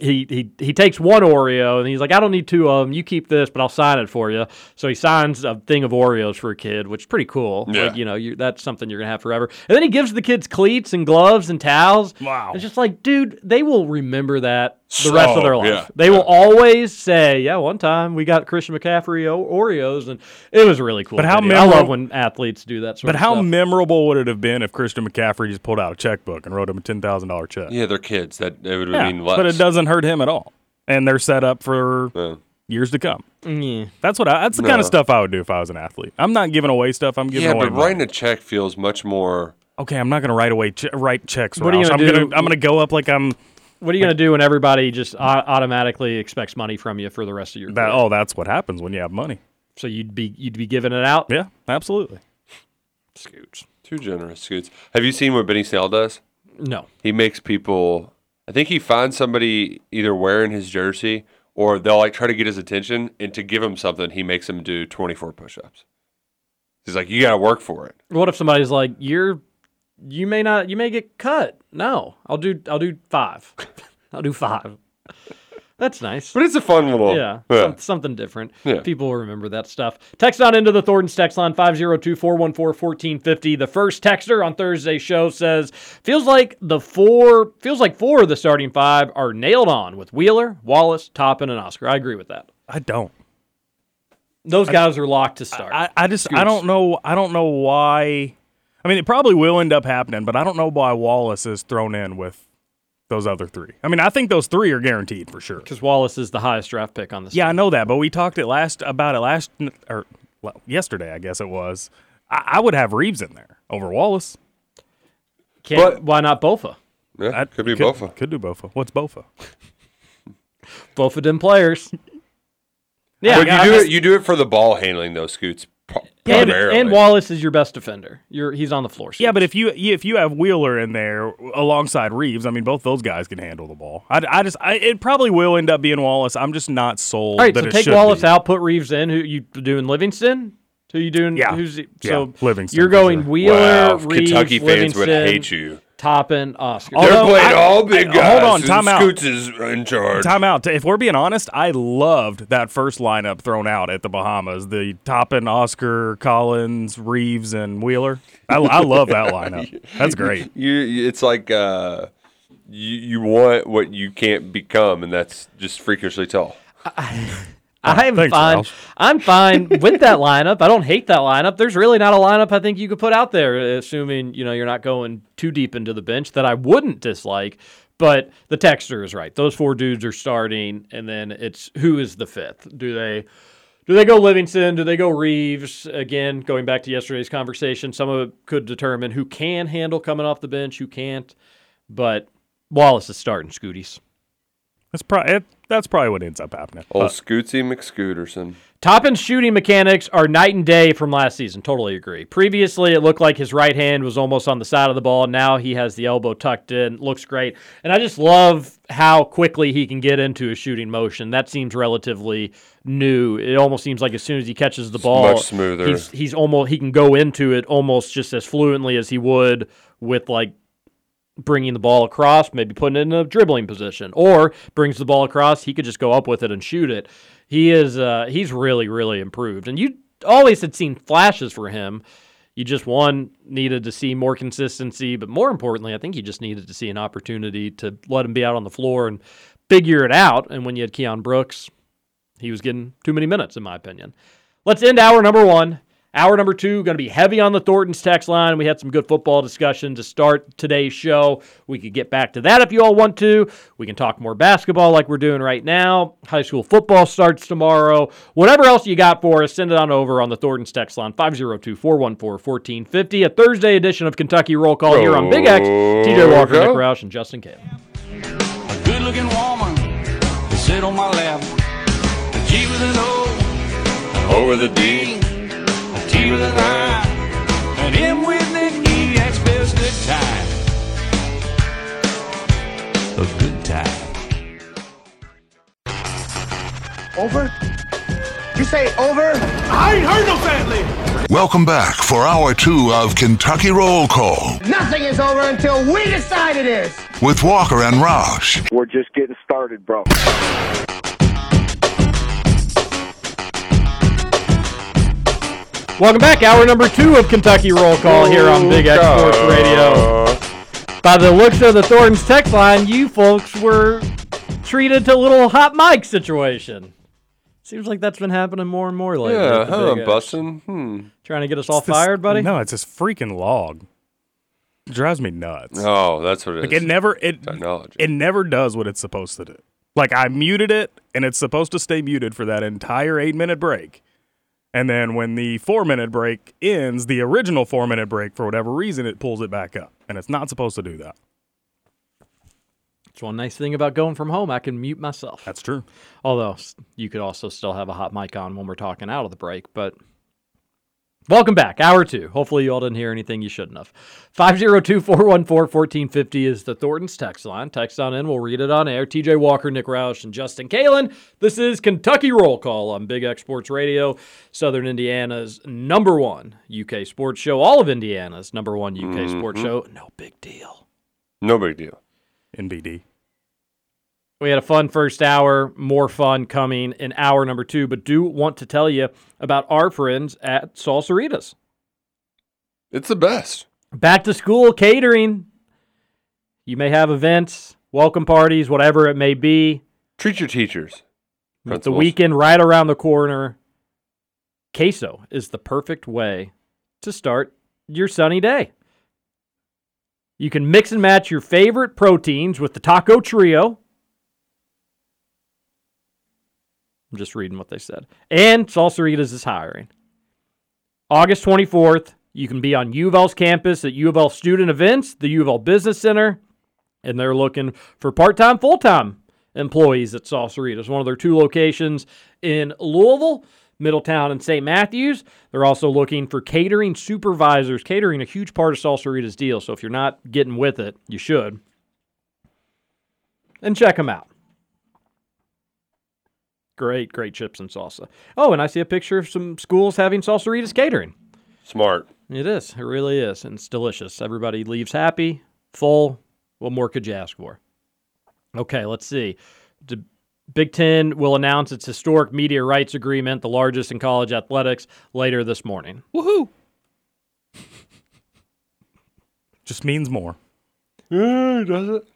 He takes one Oreo, and he's like, I don't need two of them. You keep this, but I'll sign it for you. So he signs a thing of Oreos for a kid, which is pretty cool. Yeah. Like, that's something you're going to have forever. And then he gives the kids cleats and gloves and towels. Wow. It's just like, dude, they will remember that the rest of their life. Yeah. They will always say, yeah, one time we got Christian McCaffrey Oreos, and it was really cool. But I love when athletes do that sort of stuff. But how memorable would it have been if Christian McCaffrey just pulled out a checkbook and wrote him a $10,000 check? Yeah, they're kids. That would mean less. But it doesn't hurt him at all. And they're set up for years to come. Yeah. That's the kind of stuff I would do if I was an athlete. I'm not giving away stuff. I'm giving away money. Writing a check feels much more... Okay, I'm not going to write checks. What are you going to do? I'm going to go up like I'm... What are you going to do when everybody just automatically expects money from you for the rest of your career? That's what happens when you have money. So you'd be giving it out? Yeah, absolutely. Scoots. Too generous, Scoots. Have you seen what Benny Snell does? No. He makes people... I think he finds somebody either wearing his jersey or they'll like try to get his attention, and to give him something, he makes them do 24 push-ups. He's like, you got to work for it. What if somebody's like, you may get cut. No, I'll do 5. I'll do 5. That's nice. But it's a fun little. Yeah. Something different. Yeah. People will remember that stuff. Text on into the Thorntons text line, 502-414-1450. The first texter on Thursday's show says, feels like four of the starting 5 are nailed on with Wheeler, Wallace, Toppin, and Oscar. I agree with that. I don't. Those guys are locked to start. I don't know. I don't know why. I mean, it probably will end up happening, but I don't know why Wallace is thrown in with those other 3. I mean, I think those 3 are guaranteed for sure. Because Wallace is the highest draft pick on the team. Yeah, I know that, but we talked yesterday, I guess it was. I would have Reeves in there over Wallace. But why not Bofa? Yeah, could be Bofa. Could do Bofa. What's Bofa? both of them players. Yeah, but you do it for the ball handling, though, Scoots. And Wallace is your best defender. He's on the floor. Scoots. Yeah, but if you have Wheeler in there alongside Reeves, I mean, both those guys can handle the ball. It probably will end up being Wallace. I'm just not sold. All right, so take Wallace out, put Reeves in. Who you doing, Livingston? Who you doing? Yeah, Livingston. You're going sure. Wheeler, wow, Reeves, Kentucky fans Livingston, would hate you. Toppin, Oscar. They're playing all big guys. Hold on, time out. Scoots is in charge. Time out. If we're being honest, I loved that first lineup thrown out at the Bahamas. The Toppin, Oscar, Collins, Reeves, and Wheeler. I love that lineup. That's great. It's like you want what you can't become, and that's just freakishly tall. I'm fine with that lineup. I don't hate that lineup. There's really not a lineup I think you could put out there, assuming you're not going too deep into the bench, that I wouldn't dislike. But the texter is right. Those four dudes are starting, and then it's who is the fifth? Do they go Livingston? Do they go Reeves? Again, going back to yesterday's conversation, some of it could determine who can handle coming off the bench, who can't. But Wallace is starting, Scooties. That's probably what ends up happening. Old Scootsy McScooterson. Toppin's shooting mechanics are night and day from last season. Totally agree. Previously, it looked like his right hand was almost on the side of the ball. Now he has the elbow tucked in. Looks great. And I just love how quickly he can get into a shooting motion. That seems relatively new. It almost seems like as soon as he catches the ball, much smoother. He can go into it almost just as fluently as he would with bringing the ball across, maybe putting it in a dribbling position, or brings the ball across, he could just go up with it and shoot it. He is he's really, really improved. And you always had seen flashes for him. You just, one, needed to see more consistency, but more importantly, I think you just needed to see an opportunity to let him be out on the floor and figure it out. And when you had Keon Brooks, he was getting too many minutes, in my opinion. Let's end hour number one. Hour number two, going to be heavy on the Thorntons text line. We had some good football discussion to start today's show. We could get back to that if you all want to. We can talk more basketball like we're doing right now. High school football starts tomorrow. Whatever else you got for us, send it on over on the Thorntons text line, 502-414-1450. A Thursday edition of Kentucky Roll Call here on Big X. TJ Walker, Nick Roush, and Justin Caleb. A good-looking woman to sit on my lap. A G with an O over the D. T with an I, and M with an E, that's best good time. A good time. Over? You say over? I ain't heard no family! Welcome back for hour two of Kentucky Roll Call. Nothing is over until we decide it is! With Walker and Roush. We're just getting started, bro. Welcome back, hour number two of Kentucky Roll Call here on Big X Sports Radio. By the looks of the Thorntons text line, you folks were treated to a little hot mic situation. Seems like that's been happening more and more lately. Yeah, hello, bussin'. Trying to get us all fired, buddy? No, it's this freaking log. It drives me nuts. Oh, that's what it is. It never does what it's supposed to do. I muted it, and it's supposed to stay muted for that entire 8-minute break. And then when the 4-minute break ends, the original 4-minute break, for whatever reason, it pulls it back up. And it's not supposed to do that. It's one nice thing about going from home. I can mute myself. That's true. Although you could also still have a hot mic on when we're talking out of the break. But welcome back. Hour two. Hopefully you all didn't hear anything you shouldn't have. 502-414-1450 is the Thorntons text line. Text on in. We'll read it on air. TJ Walker, Nick Roush, and Justin Kalen. This is Kentucky Roll Call on Big X Sports Radio, Southern Indiana's number one UK sports show. All of Indiana's number one UK sports show. No big deal. No big deal. NBD. We had a fun first hour, more fun coming in hour number two, but do want to tell you about our friends at Salsaritas. It's the best. Back to school catering. You may have events, welcome parties, whatever it may be. Treat your teachers. With the weekend right around the corner, queso is the perfect way to start your sunny day. You can mix and match your favorite proteins with the taco trio. I'm just reading what they said. And Salsaritas is hiring. August 24th, you can be on U of L's campus at U of L Student Events, the U of L Business Center, and they're looking for part-time, full-time employees at Salsaritas, one of their two locations in Louisville, Middletown, and St. Matthews. They're also looking for catering supervisors. Catering, a huge part of Salsaritas' deal, so if you're not getting with it, you should. And check them out. Great, great chips and salsa. Oh, and I see a picture of some schools having Salsaritas catering. Smart. It is. It really is. And it's delicious. Everybody leaves happy, full. What more could you ask for? Okay, let's see. The Big Ten will announce its historic media rights agreement, the largest in college athletics, later this morning. Woohoo! Just means more. Yeah, does it?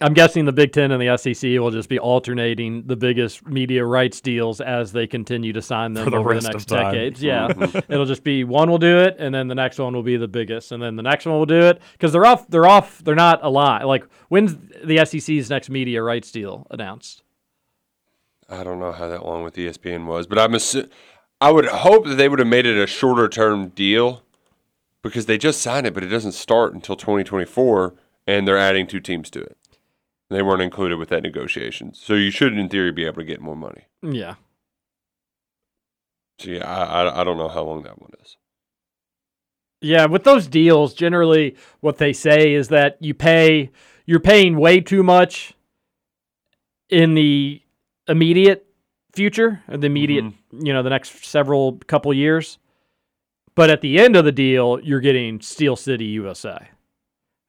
I'm guessing the Big Ten and the SEC will just be alternating the biggest media rights deals as they continue to sign them over the next decades. Yeah, it'll just be one will do it, and then the next one will be the biggest, and then the next one will do it because they're off. They're not a lot. Like, when's the SEC's next media rights deal announced? I don't know how that long with ESPN was, but I would hope that they would have made it a shorter term deal because they just signed it, but it doesn't start until 2024, and they're adding two teams to it. They weren't included with that negotiation. So you should, in theory, be able to get more money. Yeah. So, yeah, I don't know how long that one is. Yeah, with those deals, generally what they say is that you're paying way too much in the immediate future, the next couple years. But at the end of the deal, you're getting Steel City, USA.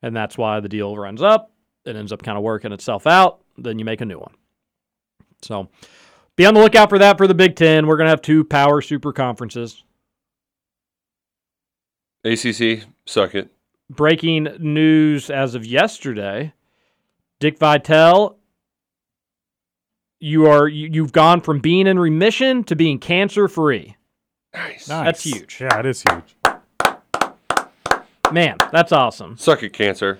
And that's why the deal runs up. It ends up kind of working itself out. Then you make a new one. So be on the lookout for that for the Big Ten. We're going to have two power super conferences. ACC, suck it. Breaking news as of yesterday. Dick Vitale, you've gone from being in remission to being cancer-free. Nice. That's huge. Yeah, it is huge. Man, that's awesome. Suck it, cancer.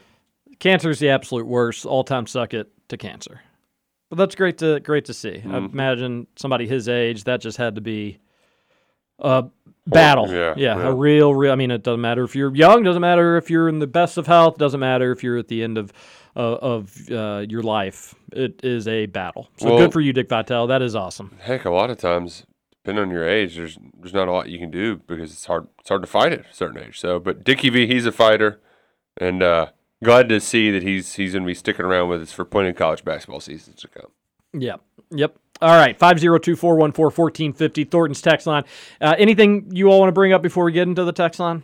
Cancer is the absolute worst. All-time suck it to cancer. But that's great to see. Mm-hmm. I imagine somebody his age, that just had to be a battle. Yeah. A real. I mean, it doesn't matter if you're young. Doesn't matter if you're in the best of health. Doesn't matter if you're at the end of your life. It is a battle. So good for you, Dick Vitale. That is awesome. Heck, a lot of times, depending on your age, there's not a lot you can do because it's hard to fight at a certain age. So, but Dickie V, he's a fighter, and. Glad to see that he's going to be sticking around with us for plenty of college basketball seasons to come. Yep. All right, 502-414-1450, Thornton's text line. Anything you all want to bring up before we get into the text line?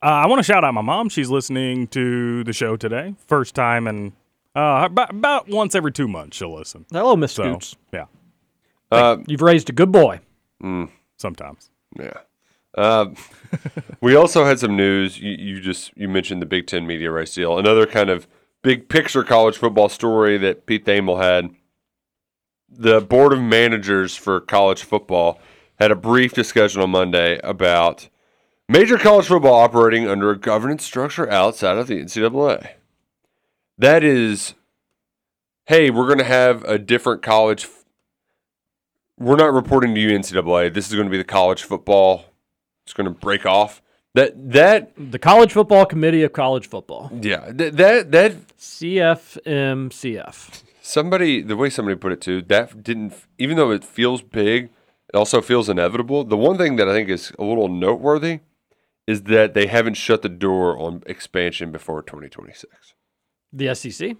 I want to shout out my mom. She's listening to the show today. First time in about once every 2 months she'll listen. Hello, Miss Scoots. So, yeah. You've raised a good boy. Sometimes. Yeah. We also had some news. You mentioned the Big Ten media rights deal. Another kind of big picture college football story that Pete Thamel had. The board of managers for college football had a brief discussion on Monday about major college football operating under a governance structure outside of the NCAA. That is, hey, we're going to have a different college. We're not reporting to you, NCAA. This is going to be the college football. It's going to break off. The College Football Committee of College Football. Yeah. CFMCF. The way somebody put it too, that didn't, even though it feels big, it also feels inevitable. The one thing that I think is a little noteworthy is that they haven't shut the door on expansion before 2026. The SEC?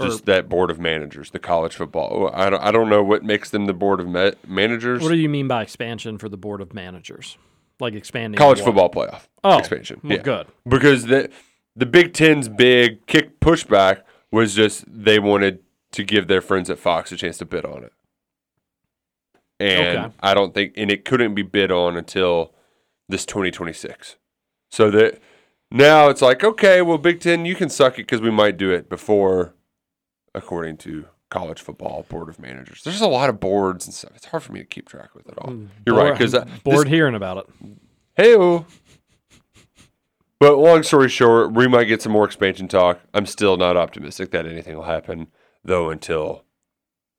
Just that board of managers, the college football. I don't know what makes them the board of managers. What do you mean by expansion for the board of managers? Like expanding college football playoff expansion. Yeah. Good. Because the Big Ten's big kick pushback was just they wanted to give their friends at Fox a chance to bid on it. And okay. I don't think – and it couldn't be bid on until this 2026. So that now it's like, okay, well, Big Ten, you can suck it because we might do it before, according to – College football board of managers. There's a lot of boards and stuff. It's hard for me to keep track with it all. You're right, because bored hearing about it. Hey-o. But long story short, we might get some more expansion talk. I'm still not optimistic that anything will happen, though, until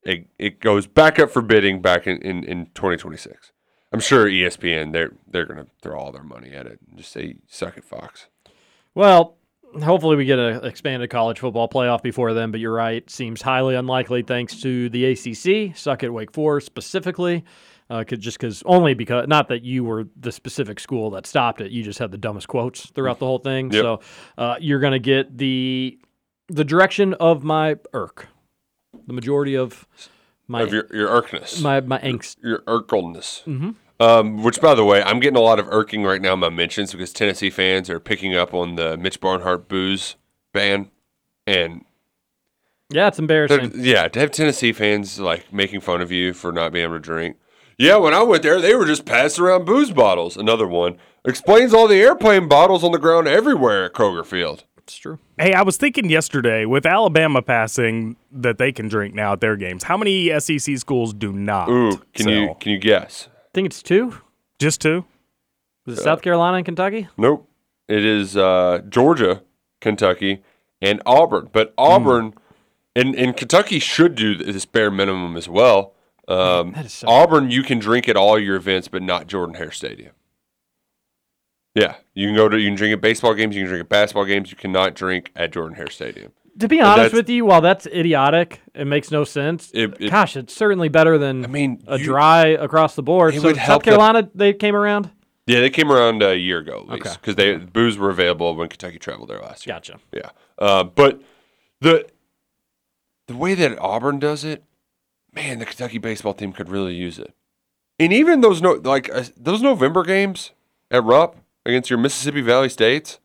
it goes back up for bidding back in 2026. I'm sure ESPN they're gonna throw all their money at it and just say suck it, Fox. Well, Hopefully we get an expanded college football playoff before then, but you're right. Seems highly unlikely thanks to the ACC. Suck at Wake Forest specifically. Because not that you were the specific school that stopped it. You just had the dumbest quotes throughout the whole thing. Yep. So you're going to get the direction of my irk. The majority of my... Of your irkness. My angst. Your irkledness. Mm-hmm. Which, by the way, I'm getting a lot of irking right now in my mentions because Tennessee fans are picking up on the Mitch Barnhart booze ban. And yeah, it's embarrassing. Yeah, to have Tennessee fans like making fun of you for not being able to drink. Yeah, when I went there, they were just passing around booze bottles. Another one explains all the airplane bottles on the ground everywhere at Kroger Field. It's true. Hey, I was thinking yesterday with Alabama passing that they can drink now at their games. How many SEC schools do not? Ooh, can you guess? I think it's two. Just two? Was it South Carolina and Kentucky? Nope. It is Georgia, Kentucky, and Auburn. But Auburn and Kentucky should do this bare minimum as well. So Auburn, you can drink at all your events, but not Jordan-Hare Stadium. Yeah. You can drink at baseball games, you can drink at basketball games, you cannot drink at Jordan-Hare Stadium. To be honest with you, while that's idiotic, it makes no sense. It's certainly better than dry across the board. So South Carolina, they came around? Yeah, they came around a year ago at least because booze were available when Kentucky traveled there last year. Gotcha. Yeah. But the way that Auburn does it, man, the Kentucky baseball team could really use it. And even those November games at Rupp against your Mississippi Valley States,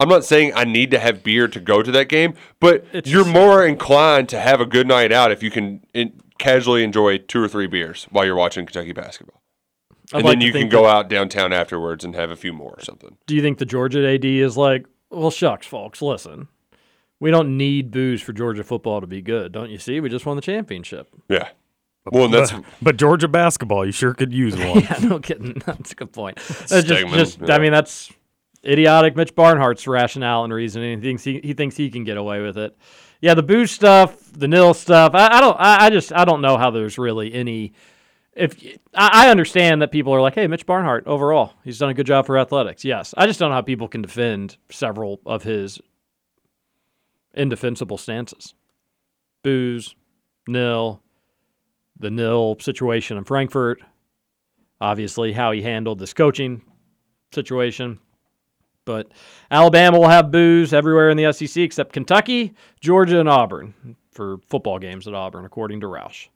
I'm not saying I need to have beer to go to that game, but you're more inclined to have a good night out if you can casually enjoy 2 or 3 beers while you're watching Kentucky basketball. And then you can go out downtown afterwards and have a few more or something. Do you think the Georgia AD is like, well, shucks, folks, listen, we don't need booze for Georgia football to be good, don't you see? We just won the championship. Yeah. Well, but Georgia basketball, you sure could use one. Yeah, no kidding. That's a good point. Just I mean, that's – idiotic Mitch Barnhart's rationale and reasoning. He thinks he can get away with it. Yeah, the booze stuff, the nil stuff. I don't know how there's really any. I understand that people are like, hey, Mitch Barnhart overall, he's done a good job for athletics. Yes, I just don't know how people can defend several of his indefensible stances. Booze, nil, the nil situation in Frankfurt. Obviously, how he handled this coaching situation. But Alabama will have booze everywhere in the SEC except Kentucky, Georgia, and Auburn for football games at Auburn, according to Roush.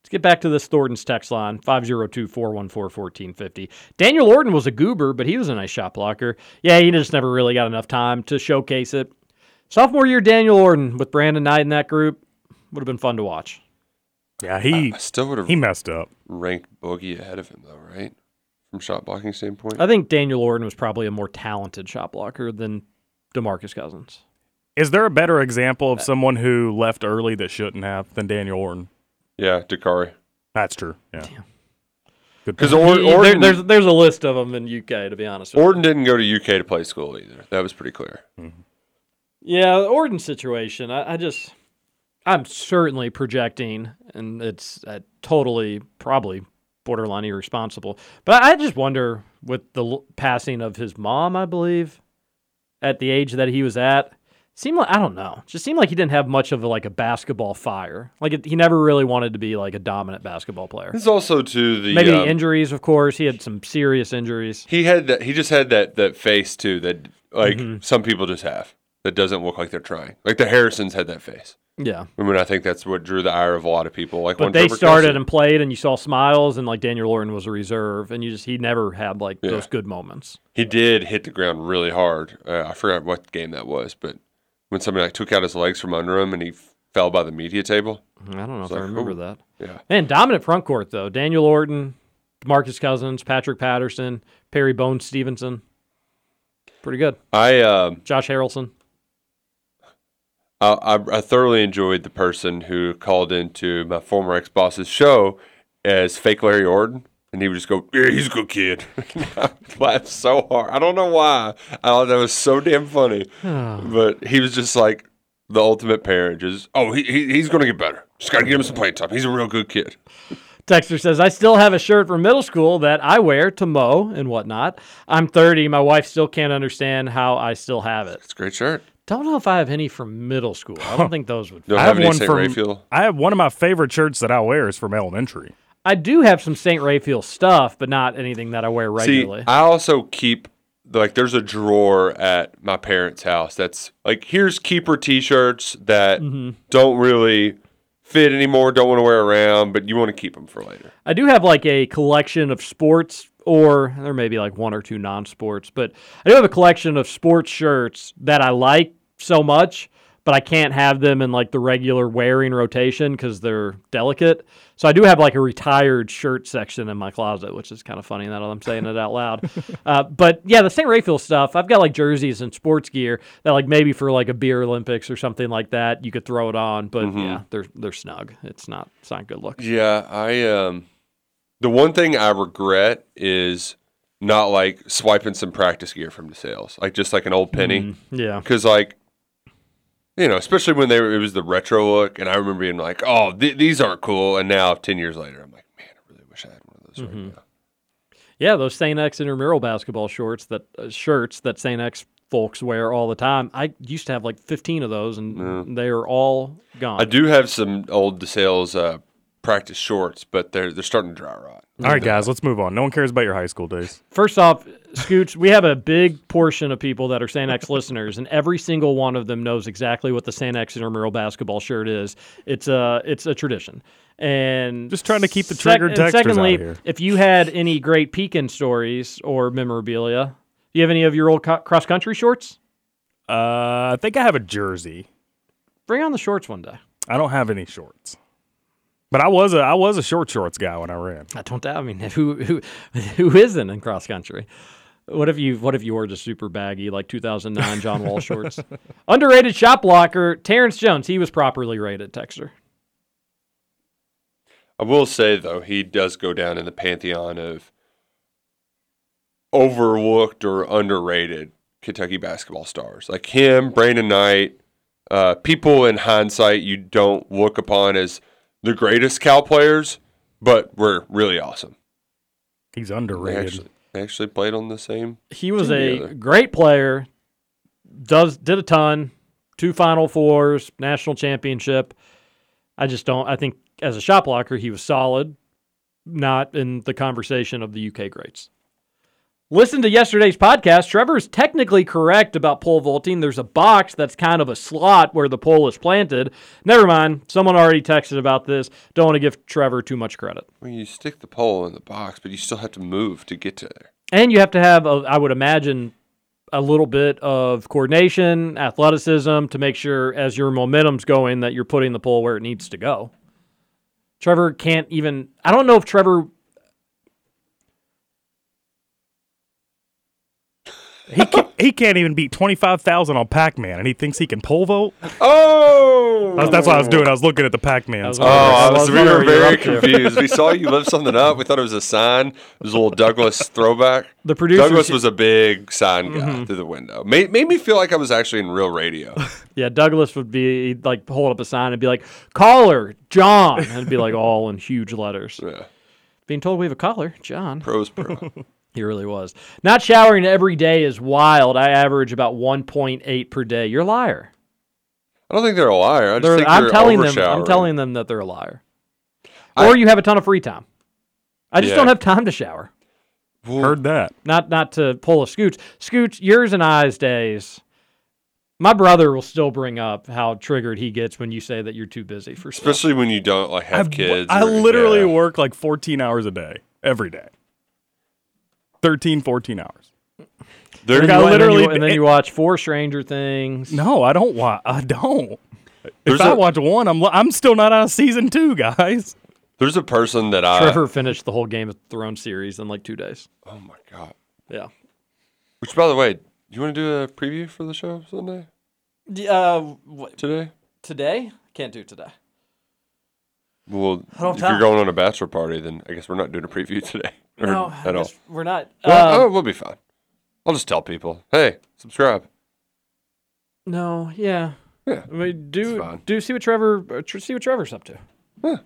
Let's get back to this Thornton's text line, 502-414-1450. Daniel Orton was a goober, but he was a nice shot blocker. Yeah, he just never really got enough time to showcase it. Sophomore year, Daniel Orton with Brandon Knight in that group would have been fun to watch. Yeah, he messed up. Ranked Boogie ahead of him, though, right? From shot blocking standpoint, I think Daniel Orton was probably a more talented shot blocker than DeMarcus Cousins. Is there a better example of someone who left early that shouldn't have than Daniel Orton? Yeah, Dakari. That's true. Yeah. Because Orton, there's a list of them in UK. To be honest, Orton didn't go to UK to play school either. That was pretty clear. Mm-hmm. Yeah, the Orton situation. I'm certainly projecting, and it's totally probably. Borderline irresponsible. But I just wonder, with the passing of his mom, I believe, at the age that he was at, seemed like, I don't know, just seemed like he didn't have much of a basketball fire. He never really wanted to be like a dominant basketball player. It's also to the... Maybe injuries, of course. He had some serious injuries. He just had that face, too, that some people just have, that doesn't look like they're trying. Like the Harrisons had that face. Yeah. I mean, I think that's what drew the ire of a lot of people. But they started and played, and you saw smiles, and Daniel Orton was a reserve, and he never had those good moments. He did hit the ground really hard. I forgot what game that was, but when somebody took out his legs from under him and he fell by the media table. I don't know if I remember that. Yeah. Man, dominant front court, though. Daniel Orton, DeMarcus Cousins, Patrick Patterson, Perry Bones Stevenson. Pretty good. Josh Harrelson. I thoroughly enjoyed the person who called into my former ex-boss's show as fake Larry Orton, and he would just go, yeah, he's a good kid. I laughed so hard. I don't know why. I thought that was so damn funny. Oh. But he was just like the ultimate parent. He's going to get better. Just got to get him some playing time. He's a real good kid. Texter says, I still have a shirt from middle school that I wear to mow and whatnot. I'm 30. My wife still can't understand how I still have it. It's a great shirt. Don't know if I have any from middle school. I don't think those would. I have one from Rayfield. I have one of my favorite shirts that I wear is from elementary. I do have some St. Rayfield stuff, but not anything that I wear regularly. See, I also keep, like, there's a drawer at my parents' house that's, like, here's keeper T-shirts that don't really fit anymore, don't want to wear around, but you want to keep them for later. I do have, like, a collection of sports, or there may be, like, one or two non-sports, but I do have a collection of sports shirts that I like so much, but I can't have them in, like, the regular wearing rotation because they're delicate. So I do have, like, a retired shirt section in my closet, which is kind of funny that I'm saying it out loud. But, yeah, the St. Rayfield stuff, I've got, like, jerseys and sports gear that, like, maybe for, like, a beer Olympics or something like that, you could throw it on. But, yeah, they're snug. It's not good looks. Yeah, the one thing I regret is not, like, swiping some practice gear from DeSales, like, just, like, an old penny. Yeah. Because, like, you know, especially when it was the retro look, and I remember being like, oh, these aren't cool, and now 10 years later, I'm like, man, I really wish I had one of those right now. Yeah, those St. X intramural basketball shirts that St. X folks wear all the time. I used to have like 15 of those, and they are all gone. I do have some old DeSales practice shorts, but they're starting to dry rot. All right, guys, let's move on. No one cares about your high school days. First off, Scooch, we have a big portion of people that are St. X listeners, and every single one of them knows exactly what the St. X intramural basketball shirt is. It's a tradition. And just trying to keep the triggered texters secondly, out here. If you had any great Pekin stories or memorabilia, do you have any of your old cross-country shorts? I think I have a jersey. Bring on the shorts one day. I don't have any shorts. But I was a short shorts guy when I ran. I don't doubt. I mean, who isn't in cross country? What if you wore just super baggy like 2009 John Wall shorts? Underrated shot blocker Terrence Jones. He was properly rated. Texter. I will say though, he does go down in the pantheon of overlooked or underrated Kentucky basketball stars, like him, Brandon Knight. People in hindsight you don't look upon as the greatest Cal players, but were really awesome. He's underrated. They actually played on the same. He was a great player, did a ton, 2 Final Fours, national championship. I think as a shot blocker, he was solid, not in the conversation of the UK greats. Listen to yesterday's podcast. Trevor is technically correct about pole vaulting. There's a box that's kind of a slot where the pole is planted. Never mind. Someone already texted about this. Don't want to give Trevor too much credit. Well, you stick the pole in the box, but you still have to move to get to there. And you have to have, I would imagine, a little bit of coordination, athleticism to make sure as your momentum's going that you're putting the pole where it needs to go. Trevor can't even – I don't know if Trevor – he can't even beat 25,000 on Pac-Man, and he thinks he can pole vault? Oh! That's what I was doing. I was looking at the Pac-Man. We were very confused. We saw you lift something up. We thought it was a sign. It was a little Douglas throwback. Douglas was a big sign guy through the window. Made me feel like I was actually in real radio. Yeah, Douglas would be, like, hold up a sign and be like, caller, John. And it'd be, like, all in huge letters. Yeah. Being told we have a caller, John. Pro's pro. He really was. Not showering every day is wild. I average about 1.8 per day. You're a liar. I don't think they're a liar. I'm telling them that they're a liar. Or you have a ton of free time. I just don't have time to shower. Heard that. Not to pull a Scooch. Scooch, yours and I's days. My brother will still bring up how triggered he gets when you say that you're too busy for stuff. Especially when you don't like have kids. I literally work like 14 hours a day, every day. 13, 14 hours. And then you watch 4 Stranger Things. No, I don't watch. I don't. If I watch one, I'm still not out of season 2, guys. There's a person that Trevor finished the whole Game of Thrones series in like 2 days. Oh, my God. Yeah. Which, by the way, do you want to do a preview for the show Sunday? Today? Can't do today. Well, if you're going on a bachelor party, then I guess we're not doing a preview today. No, at all. We're not. Well, we'll be fine. I'll just tell people, hey, subscribe. No, yeah. I mean, do see what Trevor's up to. Yeah.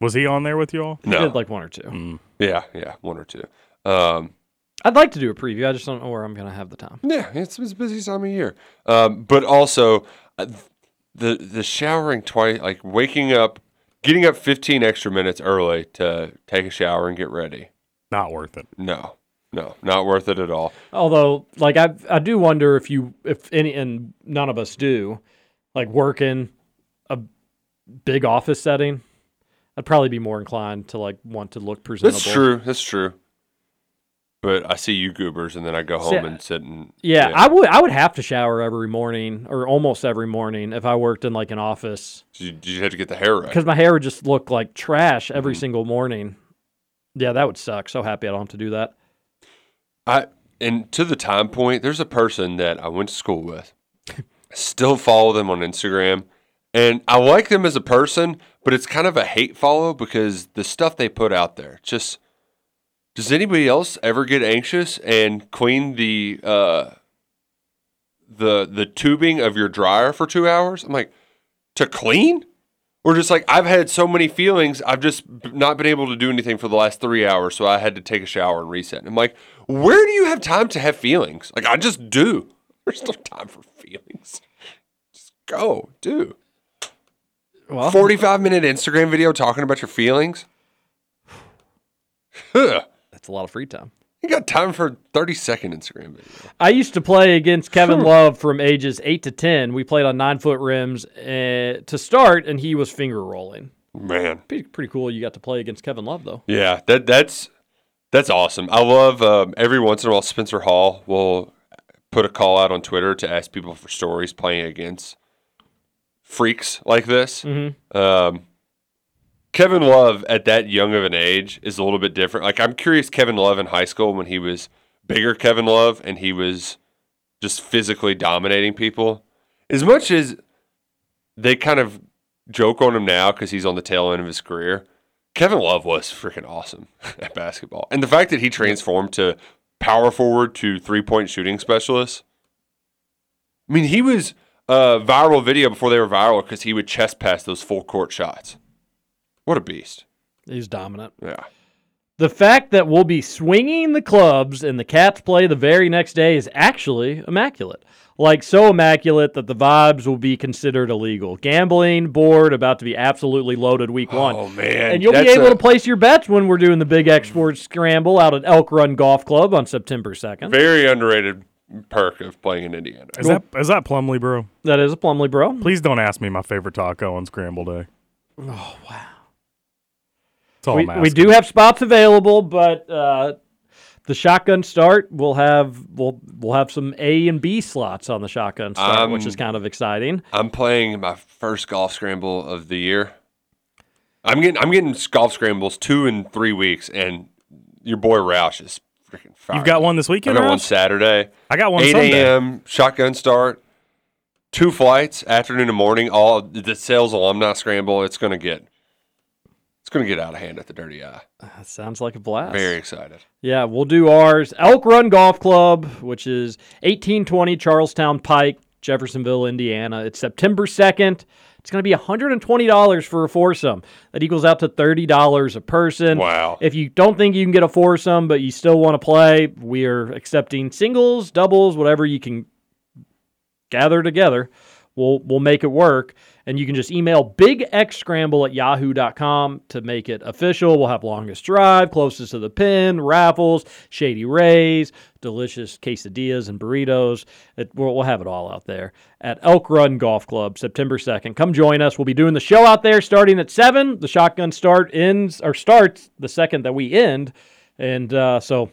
Was he on there with y'all? No. He did like one or two. Mm. Yeah, one or two. I'd like to do a preview. I just don't know where I'm going to have the time. Yeah, it's a busy time of year. But also, the showering twice, like waking up, getting up 15 extra minutes early to take a shower and get ready. Not worth it. No, not worth it at all. Although, like, I do wonder if any, and none of us do, like, work in a big office setting, I'd probably be more inclined to, like, want to look presentable. That's true. But I see you goobers, and then I go home and sit and... Yeah, I would have to shower every morning, or almost every morning, if I worked in, like, an office. Did you have to get the hair right? Because my hair would just look like trash every single morning. Yeah, that would suck. So happy I don't have to do that. And to the time point, there's a person that I went to school with. I still follow them on Instagram. And I like them as a person, but it's kind of a hate follow because the stuff they put out there just... Does anybody else ever get anxious and clean the tubing of your dryer for 2 hours? I'm like, to clean? Or just like, I've had so many feelings, I've just not been able to do anything for the last 3 hours, so I had to take a shower and reset. And I'm like, where do you have time to have feelings? Like, I just do. There's no time for feelings. Just go, do. Well, 45-minute Instagram video talking about your feelings? Huh. That's a lot of free time. You got time for a 30-second Instagram video. I used to play against Kevin Love from ages 8 to 10. We played on 9-foot rims to start, and he was finger rolling. Man. Pretty cool you got to play against Kevin Love, though. Yeah, that's awesome. I love every once in a while Spencer Hall will put a call out on Twitter to ask people for stories playing against freaks like this. Mm-hmm. Kevin Love at that young of an age is a little bit different. Like, I'm curious Kevin Love in high school when he was bigger Kevin Love and he was just physically dominating people. As much as they kind of joke on him now because he's on the tail end of his career, Kevin Love was freaking awesome at basketball. And the fact that he transformed to power forward to three-point shooting specialist, I mean, he was a viral video before they were viral because he would chest pass those full-court shots. What a beast. He's dominant. Yeah. The fact that we'll be swinging the clubs and the Cats play the very next day is actually immaculate. Like, so immaculate that the vibes will be considered illegal. Gambling board about to be absolutely loaded week one. Oh, man. And you'll be able to place your bets when we're doing the Big X Sports Scramble out at Elk Run Golf Club on September 2nd. Very underrated perk of playing in Indiana. Is that Plumlee, bro? That is a Plumlee, bro. Please don't ask me my favorite taco on Scramble Day. Oh, wow. We do have spots available, but the shotgun start we'll have some A and B slots on the shotgun start, which is kind of exciting. I'm playing my first golf scramble of the year. I'm getting golf scrambles 2 and 3 weeks, and your boy Roush is freaking fired. You've got one this weekend. I got Roush? One Saturday. I got one 8 a.m. shotgun start. 2 flights, afternoon and morning. All the DeSales alumni scramble. It's going to get out of hand at the Dirty Eye. That sounds like a blast. Very excited. Yeah, we'll do ours. Elk Run Golf Club, which is 1820 Charlestown Pike, Jeffersonville, Indiana. It's September 2nd. It's going to be $120 for a foursome. That equals out to $30 a person. Wow. If you don't think you can get a foursome, but you still want to play, we are accepting singles, doubles, whatever you can gather together. We'll make it work. And you can just email bigxscramble@yahoo.com to make it official. We'll have longest drive, closest to the pin, raffles, Shady Rays, delicious quesadillas and burritos. We'll have it all out there at Elk Run Golf Club, September 2nd. Come join us. We'll be doing the show out there starting at 7. The shotgun starts the second that we end. And so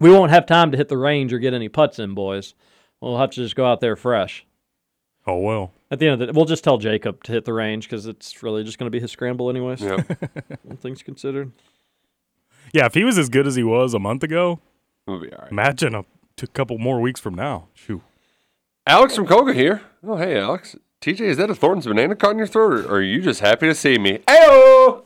we won't have time to hit the range or get any putts in, boys. We'll have to just go out there fresh. Oh, well. At the end of the day, we'll just tell Jacob to hit the range because it's really just going to be his scramble anyways. Yep. All things considered. Yeah, if he was as good as he was a month ago, we'll be all right. Imagine a couple more weeks from now. Shoo. Alex from Koga here. Oh, hey, Alex. TJ, is that a Thornton's banana caught in your throat, or are you just happy to see me? Ayo!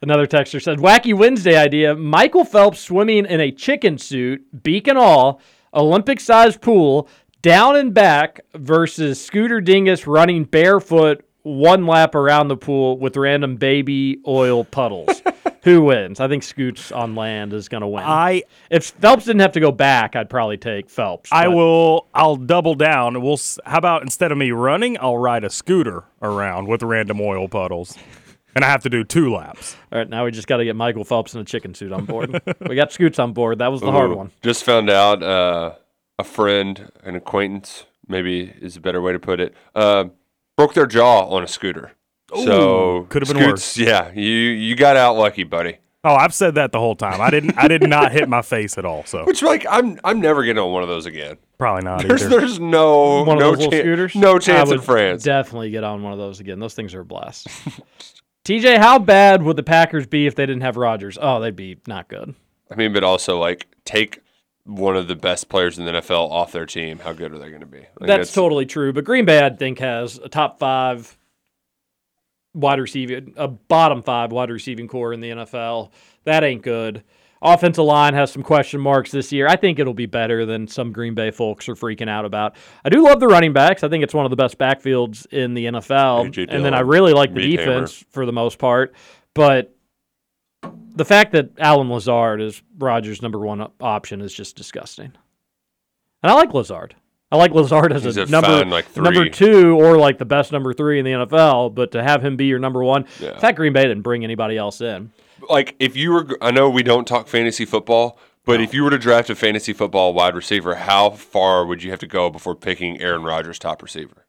Another texter said, wacky Wednesday idea. Michael Phelps swimming in a chicken suit, beak and all, Olympic-sized pool, down and back versus Scooter Dingus running barefoot one lap around the pool with random baby oil puddles. Who wins? I think Scoots on land is going to win. If Phelps didn't have to go back, I'd probably take Phelps. I'll double down. How about instead of me running, I'll ride a scooter around with random oil puddles, and I have to do 2 laps. All right, now we just got to get Michael Phelps in a chicken suit on board. We got Scoots on board. That was the hard one. Just found out a friend, an acquaintance, maybe is a better way to put it, broke their jaw on a scooter. So could have been worse. Yeah, you got out lucky, buddy. Oh, I've said that the whole time. I did not hit my face at all. So, which like I'm never getting on one of those again. Probably not. There's no chance in France. Definitely get on one of those again. Those things are a blast. TJ, how bad would the Packers be if they didn't have Rodgers? Oh, they'd be not good. I mean, but also like take one of the best players in the NFL off their team. How good are they going to be? Like, that's totally true. But Green Bay, I think, has a top 5. Wide receiving, a bottom 5 wide receiving core in the NFL. That ain't good. Offensive line has some question marks this year. I think it'll be better than some Green Bay folks are freaking out about. I do love the running backs. I think it's one of the best backfields in the NFL. And then I really like the defense for the most part. But the fact that Allen Lazard is Rodgers' number 1 option is just disgusting. And I like Lazard. I like Lazard as a number 2 or like the best number 3 in the NFL, but to have him be your number 1, in fact, Green Bay didn't bring anybody else in. Like if you were, I know we don't talk fantasy football, but if you were to draft a fantasy football wide receiver, how far would you have to go before picking Aaron Rodgers' top receiver?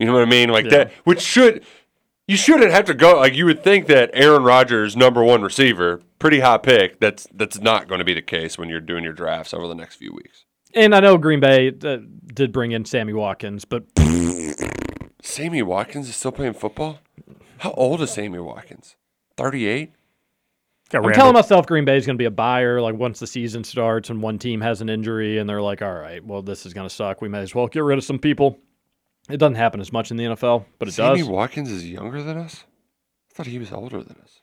You know what I mean? Like that, which you shouldn't have to go. Like you would think that Aaron Rodgers' number 1 receiver, pretty high pick. That's not going to be the case when you're doing your drafts over the next few weeks. And I know Green Bay did bring in Sammy Watkins, but... Sammy Watkins is still playing football? How old is Sammy Watkins? 38? I'm telling myself Green Bay is going to be a buyer like once the season starts and one team has an injury and they're like, all right, well, this is going to suck. We may as well get rid of some people. It doesn't happen as much in the NFL, but it does. Sammy Watkins is younger than us? I thought he was older than us.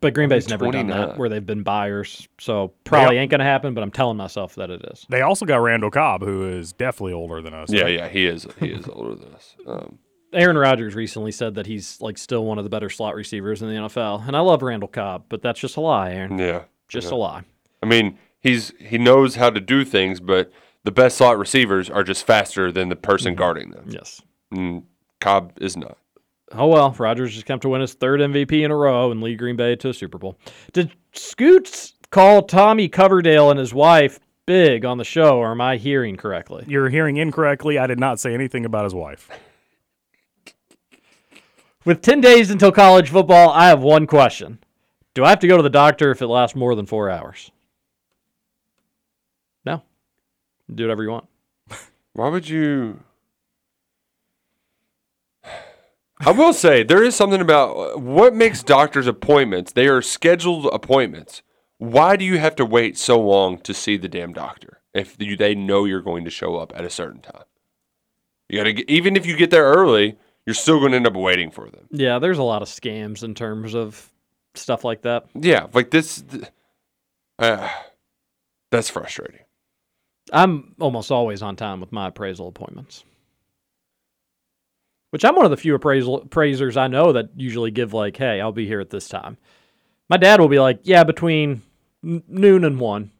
But Green Bay's never done that where they've been buyers, so probably ain't going to happen, but I'm telling myself that it is. They also got Randall Cobb, who is definitely older than us. Yeah, right? Yeah, he is older than us. Aaron Rodgers recently said that he's like still one of the better slot receivers in the NFL, and I love Randall Cobb, but that's just a lie, Aaron. Yeah. Just a lie. I mean, he knows how to do things, but the best slot receivers are just faster than the person guarding them. Yes. And Cobb is not. Oh, well, Rodgers just come to win his 3rd MVP in a row and lead Green Bay to a Super Bowl. Did Scoots call Tommy Coverdale and his wife big on the show, or am I hearing correctly? You're hearing incorrectly. I did not say anything about his wife. With 10 days until college football, I have one question. Do I have to go to the doctor if it lasts more than 4 hours? No. Do whatever you want. Why would you... I will say, there is something about what makes doctors' appointments. They are scheduled appointments. Why do you have to wait so long to see the damn doctor if they know you're going to show up at a certain time? You gotta even if you get there early, you're still going to end up waiting for them. Yeah, there's a lot of scams in terms of stuff like that. Yeah, like this, that's frustrating. I'm almost always on time with my appraisal appointments. Which I'm one of the few appraisers I know that usually give like, hey, I'll be here at this time. My dad will be like, yeah, between noon and 1.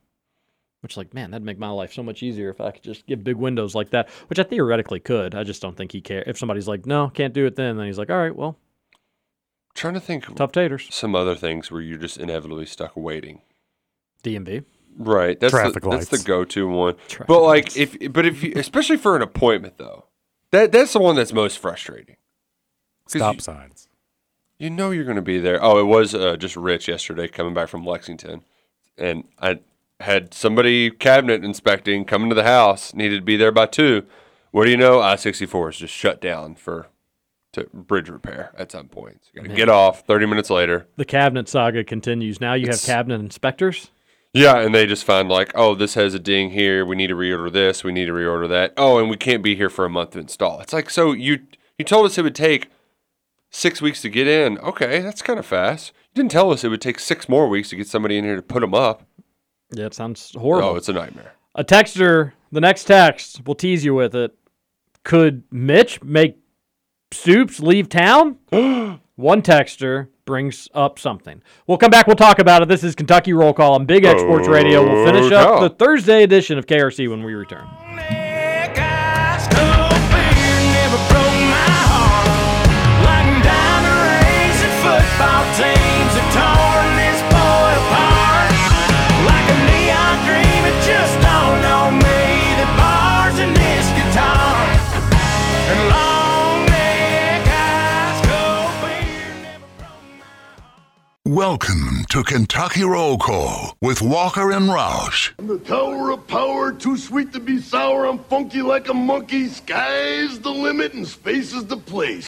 Which like, man, that'd make my life so much easier if I could just give big windows like that. Which I theoretically could. I just don't think he cares. If somebody's like, no, can't do it then he's like, all right, well. I'm trying to think. Tough taters. Some other things where you're just inevitably stuck waiting. DMV. Right. That's the go-to one. Traffic but like, lights. if you, especially for an appointment though. That's the one that's most frustrating. Stop signs. You know you're going to be there. Oh, it was just Rich yesterday coming back from Lexington. And I had somebody cabinet inspecting coming to the house, needed to be there by 2. What do you know? I-64 is just shut down to bridge repair at some point. So you got to get off 30 minutes later. The cabinet saga continues. Now you have cabinet inspectors? Yeah, and they just find like, oh, this has a ding here. We need to reorder this. We need to reorder that. Oh, and we can't be here for a month to install. It's like, so you told us it would take 6 weeks to get in. Okay, that's kind of fast. You didn't tell us it would take 6 more weeks to get somebody in here to put them up. Yeah, it sounds horrible. Oh, it's a nightmare. A texter, the next text, will tease you with it. Could Mitch make Stoops leave town? One texter brings up something. We'll come back. We'll talk about it. This is Kentucky Roll Call on Big X Sports Radio. We'll finish up the Thursday edition of KRC when we return. Welcome to Kentucky Roll Call with Walker and Roush. I'm the tower of power, too sweet to be sour. I'm funky like a monkey. Sky's the limit and space is the place.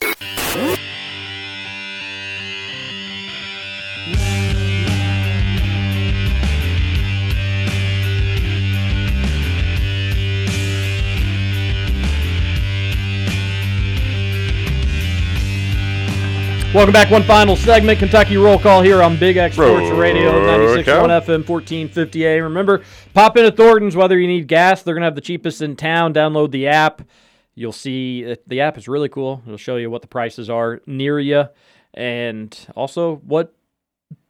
Welcome back. One final segment, Kentucky Roll Call here on Big X Sports Radio, 96.1 FM, 1450 AM. Remember, pop into Thornton's whether you need gas. They're going to have the cheapest in town. Download the app. You'll see the app is really cool. It'll show you what the prices are near you and also what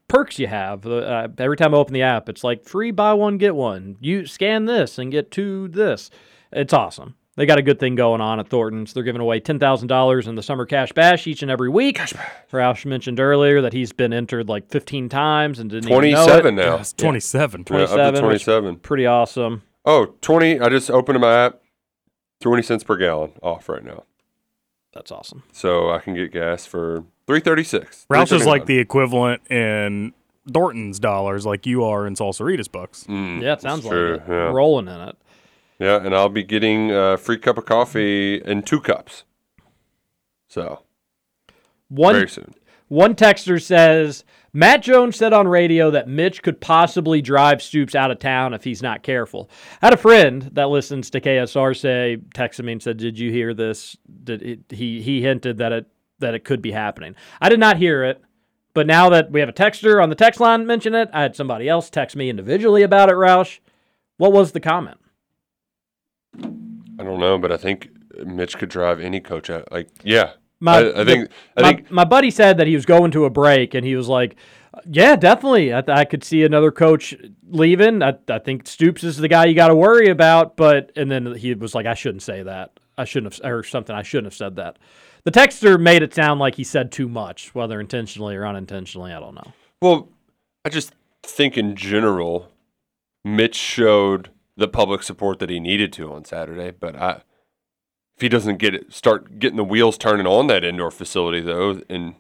perks you have. Every time I open the app, it's like free buy one, get one. You scan this and get two this. It's awesome. They got a good thing going on at Thornton's. They're giving away $10,000 in the Summer Cash Bash each and every week. Cash Bash. Roush mentioned earlier that he's been entered like 15 times and didn't even know it. 27 now. Yeah, it's 27. 27. Yeah, up to 27. Pretty awesome. Oh, 20. I just opened my app. 20 cents per gallon off right now. That's awesome. So I can get gas for $3.36. Roush is like the equivalent in Thornton's dollars like you are in Salsaritas bucks. Yeah, it sounds like it. Yeah. Rolling in it. Yeah, and I'll be getting a free cup of coffee in 2 cups. So, very soon. One texter says, Matt Jones said on radio that Mitch could possibly drive Stoops out of town if he's not careful. I had a friend that listens to KSR say, texted me and said, did you hear this? He hinted that it could be happening. I did not hear it. But now that we have a texter on the text line mention it, I had somebody else text me individually about it, Roush. What was the comment? I don't know, but I think Mitch could drive any coach out. Like, yeah, I think my buddy said that he was going to a break, and he was like, "Yeah, definitely, I could see another coach leaving. I think Stoops is the guy you got to worry about." But and then he was like, "I shouldn't say that. I shouldn't have or something. I shouldn't have said that." The texter made it sound like he said too much, whether intentionally or unintentionally. I don't know. Well, I just think in general, Mitch showed the public support that he needed to on Saturday, but if he doesn't start getting the wheels turning on that indoor facility though, and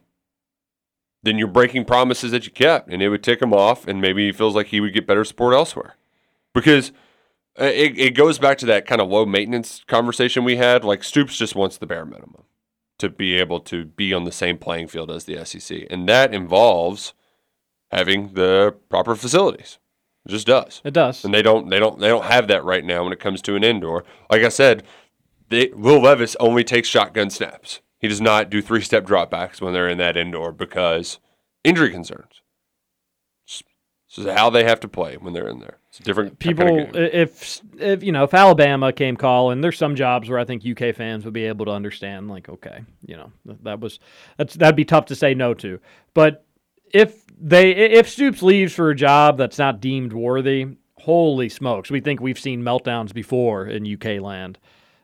then you're breaking promises that you kept, and it would tick him off, and maybe he feels like he would get better support elsewhere, because it goes back to that kind of low maintenance conversation we had. Like Stoops just wants the bare minimum to be able to be on the same playing field as the SEC, and that involves having the proper facilities. It just does. It does. And they don't have that right now when it comes to an indoor. Like I said, Will Levis only takes shotgun snaps. He does not do 3-step dropbacks when they're in that indoor because injury concerns. This is how they have to play when they're in there. It's a different kind of game. If Alabama came calling, there's some jobs where I think UK fans would be able to understand. Like, okay, that'd be tough to say no to, but. If Stoops leaves for a job that's not deemed worthy, holy smokes. We think we've seen meltdowns before in UK land.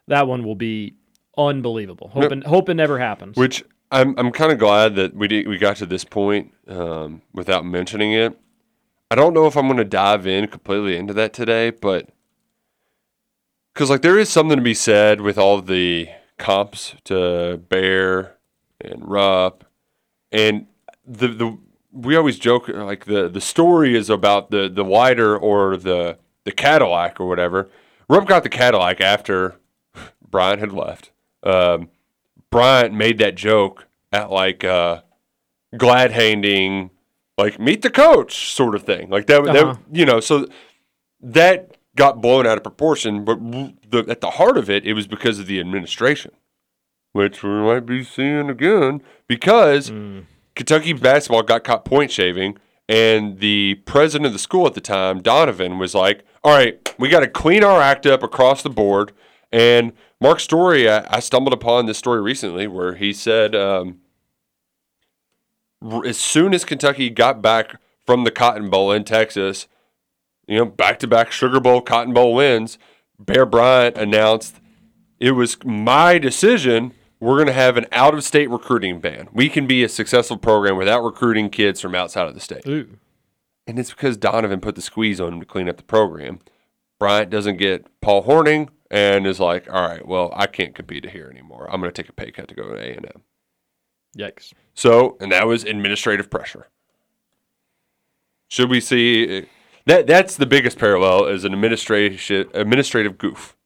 That one will be unbelievable. Hope it never happens. Which I'm kind of glad that we got to this point without mentioning it. I don't know if I'm going to dive in completely into that today, but because like there is something to be said with all the comps to Bear and Rupp and the. We always joke like the story is about the wider or the Cadillac or whatever. Rupp got the Cadillac after Bryant had left. Bryant made that joke at like glad handing, like meet the coach sort of thing. Like that so that got blown out of proportion. But at the heart of it, it was because of the administration, which we might be seeing again because. Kentucky basketball got caught point shaving, and the president of the school at the time, Donovan, was like, all right, we got to clean our act up across the board, and Mark Story, I stumbled upon this story recently where he said as soon as Kentucky got back from the Cotton Bowl in Texas, you know, back-to-back Sugar Bowl, Cotton Bowl wins, Bear Bryant announced, it was my decision, we're going to have an out-of-state recruiting ban. We can be a successful program without recruiting kids from outside of the state. Ooh. And it's because Donovan put the squeeze on him to clean up the program. Bryant doesn't get Paul Hornung and is like, all right, well, I can't compete here anymore. I'm going to take a pay cut to go to A&M. Yikes. So, and that was administrative pressure. Should we see that? That's the biggest parallel is an administrative goof.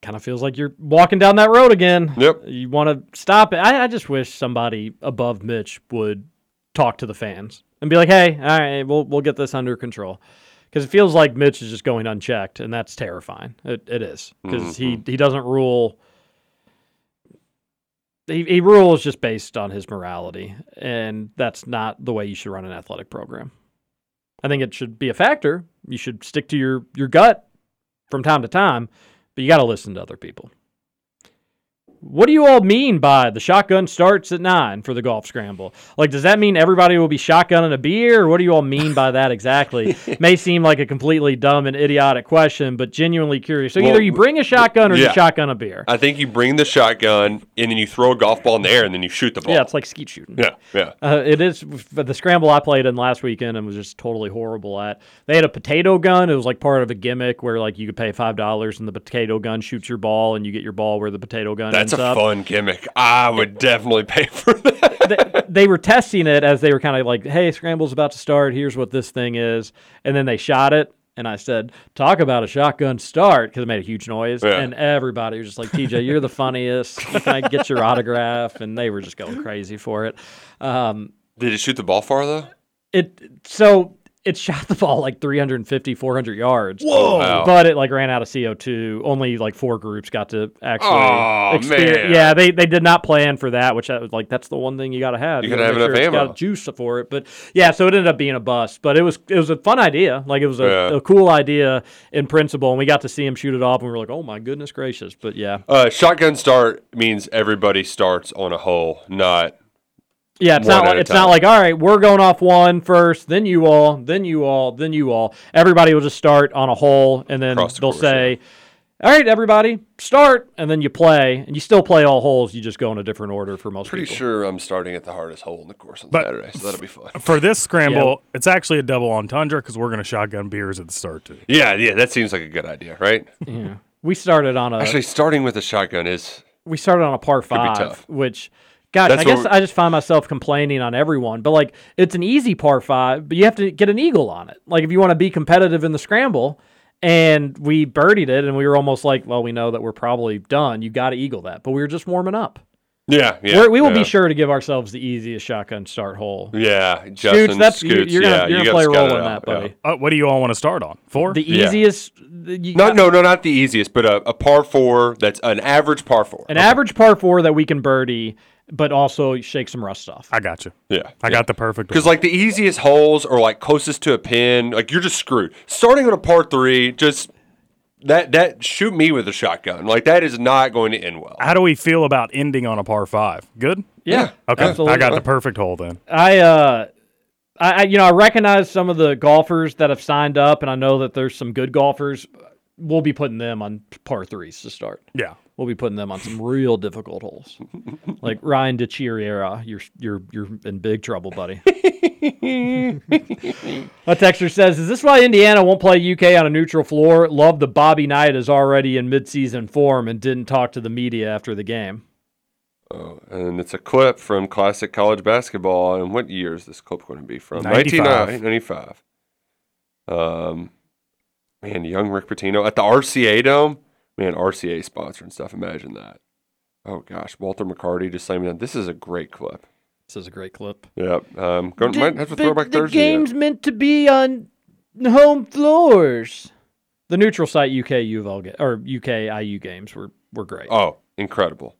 Kind of feels like you're walking down that road again. Yep. You want to stop it. I just wish somebody above Mitch would talk to the fans and be like, hey, all right, we'll get this under control. Because it feels like Mitch is just going unchecked, and that's terrifying. It is. Because he doesn't rule. He rules just based on his morality, and that's not the way you should run an athletic program. I think it should be a factor. You should stick to your gut from time to time, but you got to listen to other people. What do you all mean by the shotgun starts at 9 for the golf scramble? Like, does that mean everybody will be shotgunning a beer? Or what do you all mean by that exactly? May seem like a completely dumb and idiotic question, but genuinely curious. So either you bring a shotgun or you shotgun a beer. I think you bring the shotgun, and then you throw a golf ball in the air, and then you shoot the ball. Yeah, it's like skeet shooting. Yeah. It is. The scramble I played in last weekend and was just totally horrible at. They had a potato gun. It was like part of a gimmick where like you could pay $5, and the potato gun shoots your ball, and you get your ball where the potato gun is. That's a fun gimmick. I would definitely pay for that. They were testing it as they were kind of like, hey, scramble's about to start. Here's what this thing is. And then they shot it. And I said, talk about a shotgun start, because it made a huge noise. Yeah. And everybody was just like, TJ, you're the funniest. Can I get your autograph? And they were just going crazy for it. Did it shoot the ball far, though? It shot the ball like 350, 400 yards. Whoa! Wow. But it like ran out of CO2. Only like 4 groups got to actually. Oh, man. Yeah, they did not plan for that, which I was like, that's the one thing you got to have. You got to have enough ammo. You got juice for it. But yeah, so it ended up being a bust. But it was a fun idea. Like it was a cool idea in principle. And we got to see him shoot it off. And we were like, oh my goodness gracious. But yeah. Shotgun start means everybody starts on a hole, not. Yeah, it's not like, all right, we're going off one first, then you all, then you all, then you all. Everybody will just start on a hole, and then they'll say, all right, everybody, start, and then you play. And you still play all holes. You just go in a different order for most people. Pretty sure I'm starting at the hardest hole in the course on Saturday, so that'll be fun. For this scramble, it's actually a double entendre because we're going to shotgun beers at the start, too. Yeah, that seems like a good idea, right? Yeah. We started on a... Actually, starting with a shotgun is... We started on a par 5, which... God, I guess I just find myself complaining on everyone, but like it's an easy par 5, but you have to get an eagle on it. Like if you want to be competitive in the scramble, and we birdied it, and we were almost like, well, we know that we're probably done. You got to eagle that, but we were just warming up. Yeah. We will be sure to give ourselves the easiest shotgun start hole. Yeah, Justin, Scoots, you're gonna play a role in that, buddy. Yeah. What do you all want to start on? 4? The easiest? Yeah. No, not the easiest, but a par 4 that's an average par 4. Average par 4 that we can birdie, but also shake some rust off. I got you. Yeah. I got the perfect one. Because like the easiest holes are like closest to a pin. Like you're just screwed. Starting on a par 3, just... That shoot me with a shotgun. Like, that is not going to end well. How do we feel about ending on a par 5? Good? Yeah. Okay. Absolutely. I got the perfect hole then. I recognize some of the golfers that have signed up, and I know that there's some good golfers. We'll be putting them on par 3s to start. Yeah. We'll be putting them on some real difficult holes. Like Ryan DeChieriera, you're in big trouble, buddy. A texter says, is this why Indiana won't play UK on a neutral floor? Love the Bobby Knight is already in midseason form and didn't talk to the media after the game. Oh, and it's a clip from classic college basketball. And what year is this clip going to be from? 1995. Man, young Rick Pitino at the RCA Dome. Man, RCA sponsor and stuff. Imagine that. Oh, gosh. Walter McCarty just slamming that. This is a great clip. Yep. Might have to throw back Thursday. The game's meant to be on home floors. The neutral site UK IU games were great. Oh, incredible.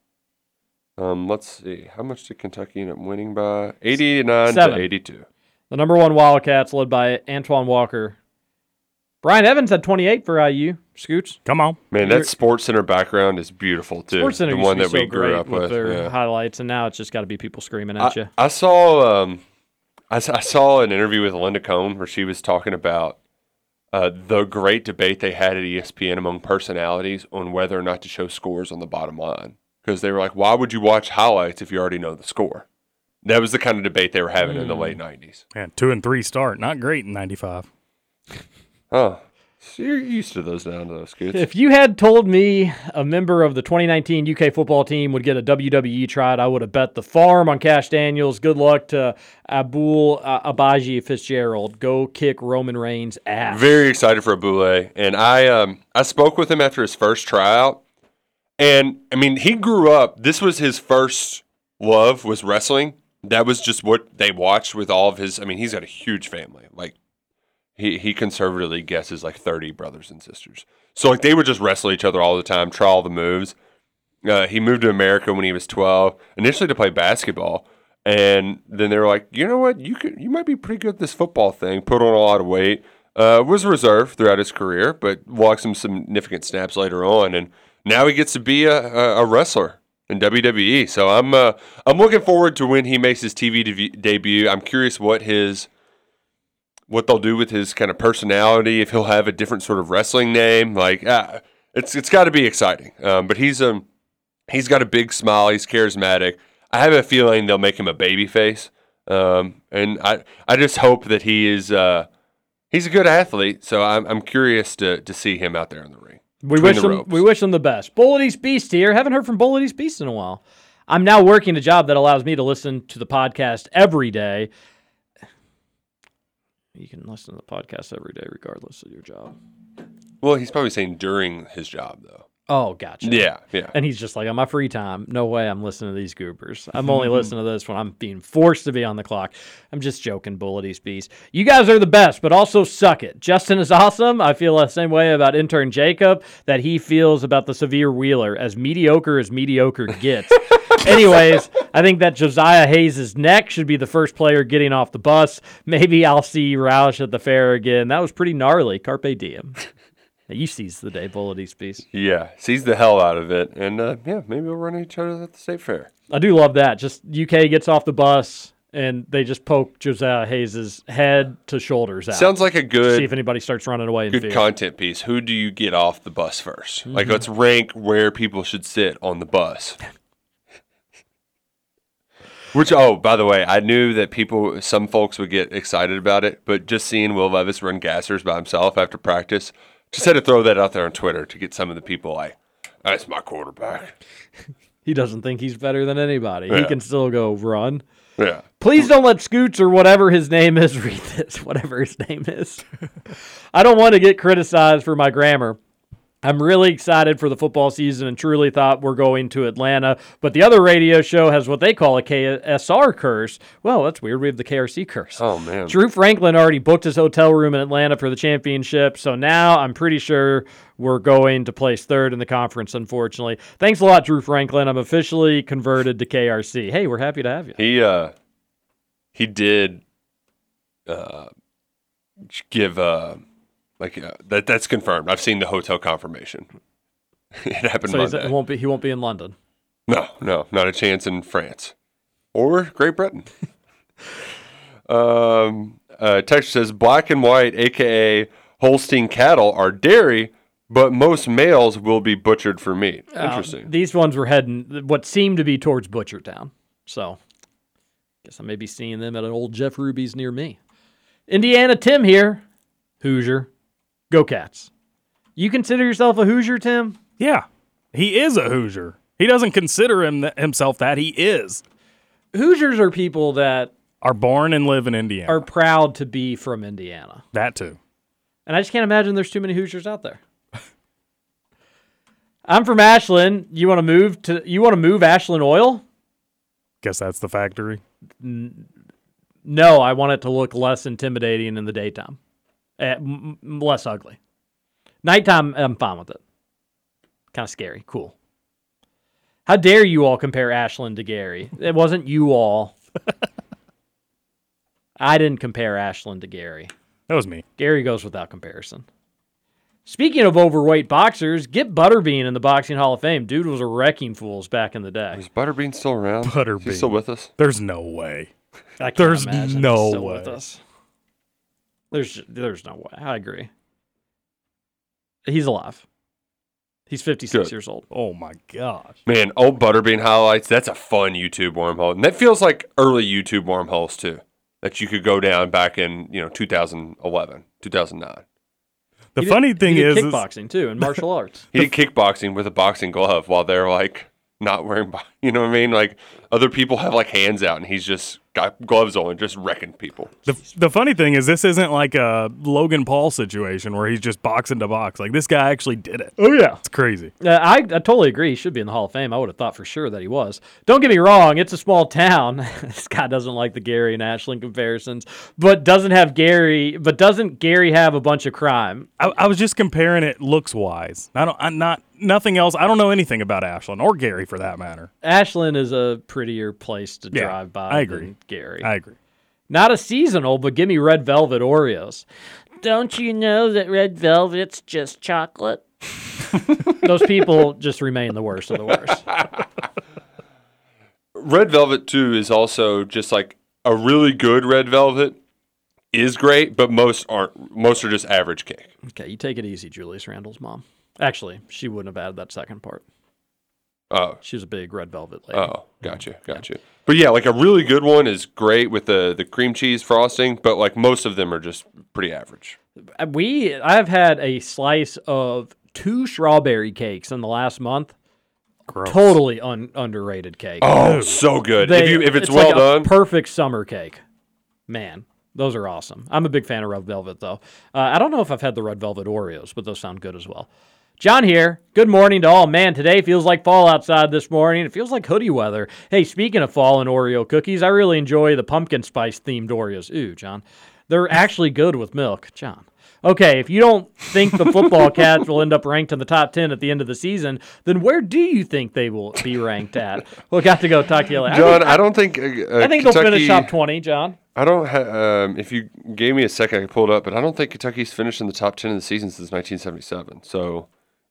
Let's see. How much did Kentucky end up winning by? 89-82. The number 1 Wildcats, led by Antoine Walker, Brian Evans had 28 for IU. Scoots. Come on. Man, that Sports Center background is beautiful, too. Sports Center, the one that we grew up with. Their highlights, and now it's just got to be people screaming at you. I saw an interview with Linda Cohn where she was talking about the great debate they had at ESPN among personalities on whether or not to show scores on the bottom line. Because they were like, why would you watch highlights if you already know the score? That was the kind of debate they were having in the late 90s. Yeah, 2 and 3 start. Not great in 95. Oh, so you're used to those now, though, Scoots. If you had told me a member of the 2019 UK football team would get a WWE tryout, I would have bet the farm on Cash Daniels. Good luck to Abdul Abaji Fitzgerald. Go kick Roman Reigns' ass. Very excited for Abule. And I spoke with him after his first tryout. And, I mean, he grew up. This was his first love, was wrestling. That was just what they watched with all of his. I mean, he's got a huge family. Like, He conservatively guesses like 30 brothers and sisters. So like they would just wrestle each other all the time, try all the moves. He moved to America when he was 12, initially to play basketball, and then they were like, you know what, you might be pretty good at this football thing. Put on a lot of weight. Was a reserve throughout his career, but logged some significant snaps later on, and now he gets to be a wrestler in WWE. So I'm looking forward to when he makes his TV debut. I'm curious what they'll do with his kind of personality, if he'll have a different sort of wrestling name. Like, it's got to be exciting. But he's got a big smile. He's charismatic. I have a feeling they'll make him a babyface. And I just hope that he is he's a good athlete. So I'm curious to see him out there in the ring. We wish him the best. Bull at East Beast here. Haven't heard from Bull at East Beast in a while. I'm now working a job that allows me to listen to the podcast every day. You can listen to the podcast every day regardless of your job. Well, he's probably saying during his job, though. Oh, gotcha. Yeah. And he's just like, on my free time, no way I'm listening to these goobers. I'm only listening to this when I'm being forced to be on the clock. I'm just joking, Bull at East Beast. You guys are the best, but also suck it. Justin is awesome. I feel the same way about intern Jacob that he feels about the severe Wheeler, as mediocre gets. Anyways, I think that Josiah Hayes' neck should be the first player getting off the bus. Maybe I'll see Roush at the fair again. That was pretty gnarly. Carpe diem. You seize the day, Bull at East Beast. Yeah, seize the hell out of it. And, maybe we'll run each other at the state fair. I do love that. Just UK gets off the bus, and they just poke Josiah Hayes' head to shoulders out. Sounds like a good... See if anybody starts running away. Good content piece. Who do you get off the bus first? Mm-hmm. Like, let's rank where people should sit on the bus. Which, by the way, I knew that some folks would get excited about it, but just seeing Will Levis run gassers by himself after practice, just had to throw that out there on Twitter to get some of the people like, that's my quarterback. He doesn't think he's better than anybody. Yeah. He can still go run. Yeah. Please don't let Scoots or whatever his name is read this, whatever his name is. I don't want to get criticized for my grammar. I'm really excited for the football season and truly thought we're going to Atlanta. But the other radio show has what they call a KSR curse. Well, that's weird. We have the KRC curse. Oh, man. Drew Franklin already booked his hotel room in Atlanta for the championship. So now I'm pretty sure we're going to place third in the conference, unfortunately. Thanks a lot, Drew Franklin. I'm officially converted to KRC. Hey, we're happy to have you. He did give... that's confirmed. I've seen the hotel confirmation. It happened so Monday. He won't be in London. No, not a chance in France or Great Britain. Texture says black and white, aka Holstein cattle, are dairy, but most males will be butchered for meat. Interesting. These ones were heading what seemed to be towards Butchertown. So, guess I may be seeing them at an old Jeff Ruby's near me. Indiana Tim here, Hoosier. Go Cats. You consider yourself a Hoosier, Tim? Yeah, he is a Hoosier. He doesn't consider himself that. He is. Hoosiers are people that... are born and live in Indiana. Are proud to be from Indiana. That too. And I just can't imagine there's too many Hoosiers out there. I'm from Ashland. You want to move Ashland Oil? Guess that's the factory. No, I want it to look less intimidating in the daytime. Less ugly. Nighttime, I'm fine with it. Kind of scary. Cool. How dare you all compare Ashland to Gary? It wasn't you all. I didn't compare Ashland to Gary. That was me. Gary goes without comparison. Speaking of overweight boxers, get Butterbean in the Boxing Hall of Fame. Dude was a wrecking fools back in the day. Is Butterbean still around? Butterbean. He's still with us? There's no way. I can't imagine no he's still way. With us. There's no way. I agree. He's alive. He's 56 years old. Oh, my gosh. Man, old Butterbean highlights, that's a fun YouTube wormhole. And that feels like early YouTube wormholes, too, that you could go down back in 2011, 2009. The funny thing is, he did kickboxing too, and martial arts. He did kickboxing with a boxing glove while they're like not wearing, you know what I mean? Like other people have like hands out, and he's just got gloves on, and just wrecking people. The funny thing is, this isn't like a Logan Paul situation where he's just boxing to box. Like this guy actually did it. Oh yeah, it's crazy. I totally agree. He should be in the Hall of Fame. I would have thought for sure that he was. Don't get me wrong. It's a small town. This guy doesn't like the Gary and Ashland comparisons, but doesn't Gary have a bunch of crime? I was just comparing it looks wise. Nothing else. I don't know anything about Ashland or Gary for that matter. Ashland is a prettier place to drive by. I agree. Than Gary. I agree. Not a seasonal, but give me red velvet Oreos. Don't you know that red velvet's just chocolate? Those people just remain the worst of the worst. Red velvet, too, is also just like a really good red velvet is great, but most aren't. Most are just average cake. Okay, you take it easy, Julius Randall's mom. Actually, she wouldn't have added that second part. Oh. She was a big red velvet lady. Oh, gotcha. But yeah, like a really good one is great with the cream cheese frosting, but like most of them are just pretty average. I've had a slice of 2 strawberry cakes in the last month. Gross. Totally underrated cake. Oh, so good. If it's well like done. Perfect summer cake. Man. Those are awesome. I'm a big fan of red velvet, though. I don't know if I've had the red velvet Oreos, but those sound good as well. John here. Good morning to all. Man, today feels like fall outside this morning. It feels like hoodie weather. Hey, speaking of fall and Oreo cookies, I really enjoy the pumpkin spice-themed Oreos. Ooh, John. They're actually good with milk. John. Okay, if you don't think the football Cats will end up ranked in the top 10 at the end of the season, then where do you think they will be ranked at? We'll have to go talk to you later. John, I don't think I think Kentucky, they'll finish top 20, John. I don't if you gave me a second, I could pull it up, but I don't think Kentucky's finished in the top 10 of the season since 1977. So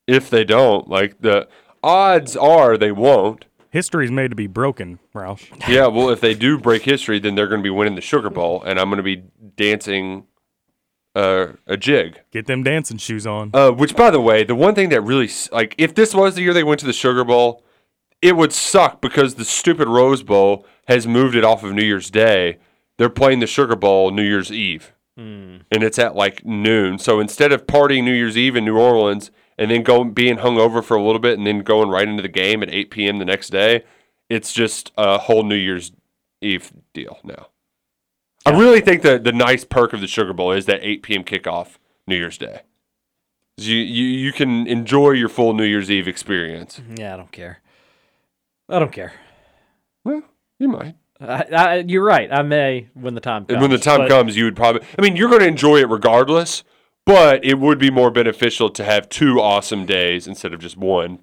if they don't, like the odds are they won't. History's made to be broken, Roush. Yeah, well, if they do break history, then they're going to be winning the Sugar Bowl, and I'm going to be dancing a jig. Get them dancing shoes on. Which, by the way, the one thing that really, like, if this was the year they went to the Sugar Bowl, it would suck because the stupid Rose Bowl has moved it off of New Year's Day. They're playing the Sugar Bowl New Year's Eve, and it's at like noon. So instead of partying New Year's Eve in New Orleans and then being hungover for a little bit and then going right into the game at 8 p.m. the next day, it's just a whole New Year's Eve deal now. I really think that the nice perk of the Sugar Bowl is that 8 p.m. kickoff New Year's Day. You can enjoy your full New Year's Eve experience. Yeah, I don't care. Well, you might. You're right. I may when the time comes. And when the time comes, you would probably... I mean, you're going to enjoy it regardless, but it would be more beneficial to have 2 awesome days instead of just one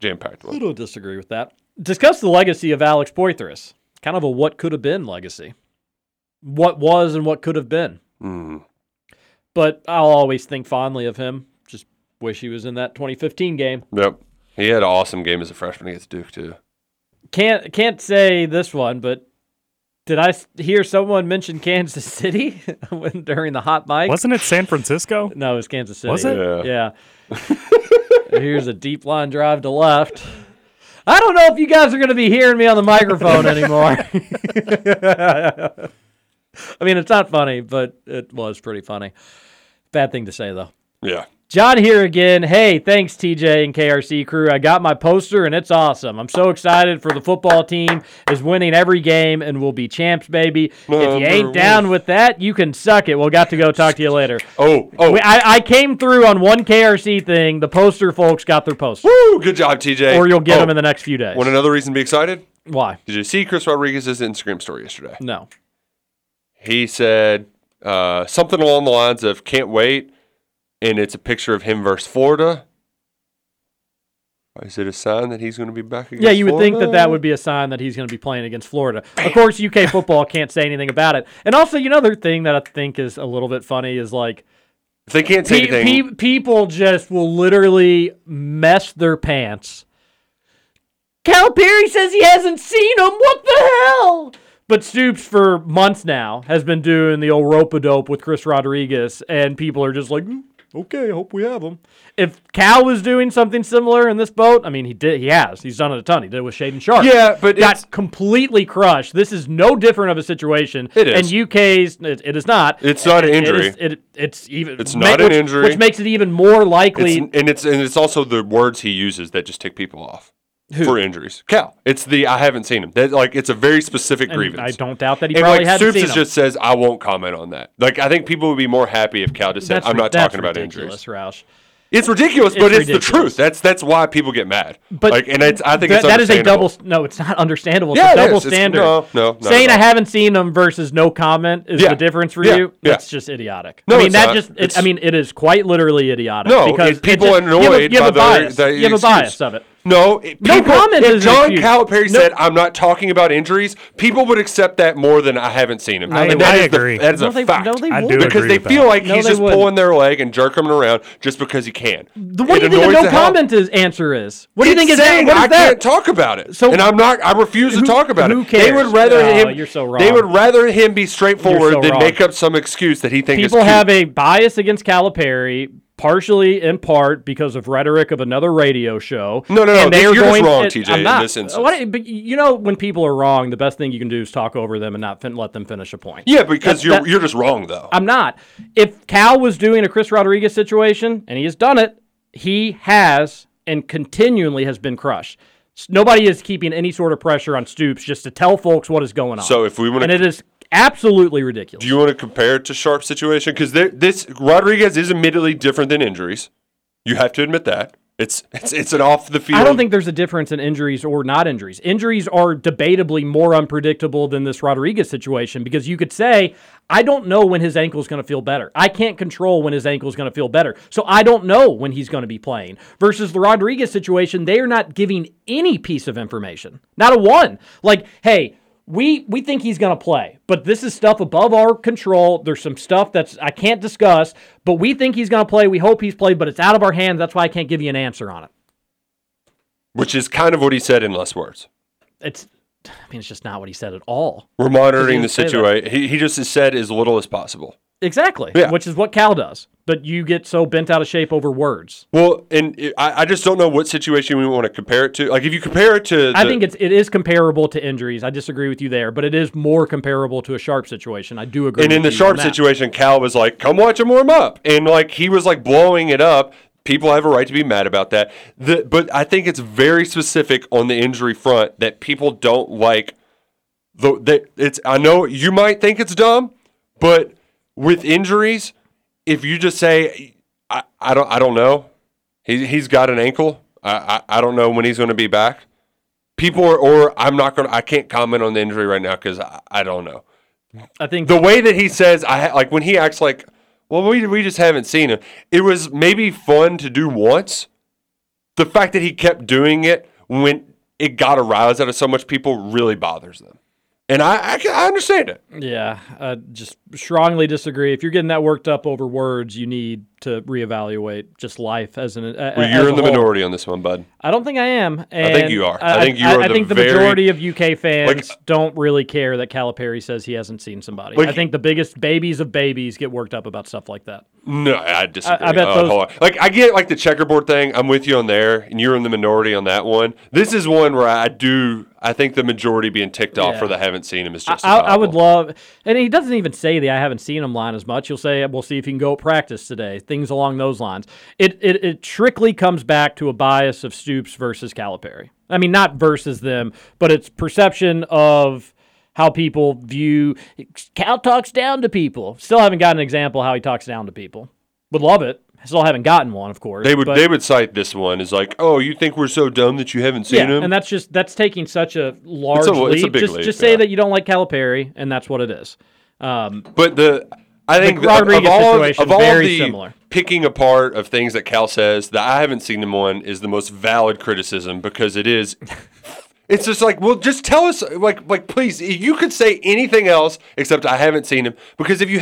jam-packed one. I don't disagree with that. Discuss the legacy of Alex Poitras. Kind of a what-could-have-been legacy. What was and what could have been. Mm. But I'll always think fondly of him. Just wish he was in that 2015 game. Yep. He had an awesome game as a freshman against Duke, too. Can't say this one, but did I hear someone mention Kansas City during the hot mic? Wasn't it San Francisco? No, it was Kansas City. Was it? Yeah. Here's a deep line drive to left. I don't know if you guys are going to be hearing me on the microphone anymore. I mean, it's not funny, but it was pretty funny. Bad thing to say, though. Yeah. John here again. Hey, thanks, TJ and KRC crew. I got my poster, and it's awesome. I'm so excited for the football team is winning every game and will be champs, baby. If you ain't down with that, you can suck it. We'll got to go talk to you later. Oh. I came through on one KRC thing. The poster folks got their poster. Woo, good job, TJ. Or you'll get them in the next few days. Want another reason to be excited? Why? Did you see Chris Rodriguez's Instagram story yesterday? No. He said something along the lines of "Can't wait," and it's a picture of him versus Florida. Is it a sign that he's going to be back against Florida? Yeah, you would think that would be a sign that he's going to be playing against Florida. Of course, UK football can't say anything about it. And also, another thing that I think is a little bit funny is like If they can't take anything. People just will literally mess their pants. Calipari says he hasn't seen him. What the hell? But Stoops, for months now, has been doing the old rope-a-dope with Chris Rodriguez, and people are just like, okay, I hope we have him. If Cal was doing something similar in this boat, I mean, he did. He has. He's done it a ton. He did it with Shaden Sharp. Yeah, but got completely crushed. This is no different of a situation. It is. And UK's, it is not. It's not an injury. It's not an injury. Which makes it even more likely. It's also the words he uses that just tick people off. Who? For injuries. Cal. It's the, I haven't seen him. That, like, it's a very specific grievance. I don't doubt that he probably hasn't seen him. Stoops just says, I won't comment on that. Like, I think people would be more happy if Cal just said, I'm not talking about injuries. Roush. It's ridiculous, but it's the truth. That's why people get mad. But like, and I think it's that is a double. No, it's not understandable. It's a double standard. No, saying I haven't seen him versus no comment is the difference for you. That's just idiotic. No, I mean it is quite literally idiotic. No, because people are annoyed by the you have a bias of it. No, no comment. If John Calipari said, "I'm not talking about injuries," people would accept that more than I haven't seen him. I agree. That is a fact. I do agree because they feel like he's just pulling their leg and jerking around just because he can. What do you think the no comment answer is? What do you think is that? I can't talk about it, and I'm not. I refuse to talk about it. Who cares? They would rather him. You're so wrong. They would rather him be straightforward than make up some excuse that he thinks people have a bias against Calipari. Partially, in part, because of rhetoric of another radio show. No, you're just wrong, TJ, in this instance. But you know, when people are wrong, the best thing you can do is talk over them and not let them finish a point. Yeah, because you're just wrong, though. I'm not. If Cal was doing a Chris Rodriguez situation, and he has done it, he has and continually has been crushed. Nobody is keeping any sort of pressure on Stoops just to tell folks what is going on. So if we want to... And it is... absolutely ridiculous. Do you want to compare it to Sharp's situation? Because this Rodriguez is admittedly different than injuries. You have to admit that. It's an off the field. I don't think there's a difference in injuries or not injuries. Injuries are debatably more unpredictable than this Rodriguez situation because you could say, I don't know when his ankle's going to feel better. I can't control when his ankle's going to feel better. So I don't know when he's going to be playing. Versus the Rodriguez situation, they are not giving any piece of information. Not a one. Like, hey, We think he's going to play, but this is stuff above our control. There's some stuff that's I can't discuss, but we think he's going to play. We hope he's played, but it's out of our hands. That's why I can't give you an answer on it. Which is kind of what he said in less words. It's just not what he said at all. We're monitoring the situation. He just has said as little as possible. Exactly, yeah. Which is what Cal does. But you get so bent out of shape over words. Well, and I just don't know what situation we want to compare it to. Like, if you compare it to... I think it is comparable to injuries. I disagree with you there. But it is more comparable to a Sharp situation. I do agree with you. And in the Sharp situation, Cal was like, come watch him warm up. And, like, he was, like, blowing it up. People have a right to be mad about that. But I think it's very specific on the injury front that people don't like. I know you might think it's dumb, but... with injuries, if you just say, I don't know, he's got an ankle, I don't know when he's going to be back. People are, or I'm not going to, I can't comment on the injury right now because I don't know. I think the way that he says, like when he acts like, well, we just haven't seen him. It was maybe fun to do once. The fact that he kept doing it when it got a rise out of so much people really bothers them. And I understand it. Yeah, I just strongly disagree. If you're getting that worked up over words, you need to reevaluate just life as an. You're in the minority on this one, bud. I don't think I am. And I think you are. I think the majority of UK fans don't really care that Calipari says he hasn't seen somebody. Like, I think the biggest babies of babies get worked up about stuff like that. No, I disagree. I bet those... Like I get like the checkerboard thing. I'm with you on there, and you're in the minority on that one. This is one where I think the majority being ticked off for the haven't seen him is just. I would love, and he doesn't even say the I haven't seen him line as much. He'll say, "We'll see if he can go practice today." Things along those lines. It trickily comes back to a bias of Stoops versus Calipari. I mean, not versus them, but it's perception of. How people view Cal talks down to people. Still haven't got an example how he talks down to people. Would love it. Still haven't gotten one, of course. They would cite this one as like, oh, you think we're so dumb that you haven't seen him? And that's taking such a large leap. It's a big leap. Just say that you don't like Calipari, and that's what it is. I think Rodriguez situation is very similar. Picking apart of things that Cal says, the I haven't seen him on is the most valid criticism because it is It's just like, well, just tell us, like, please, you could say anything else except I haven't seen him. Because if you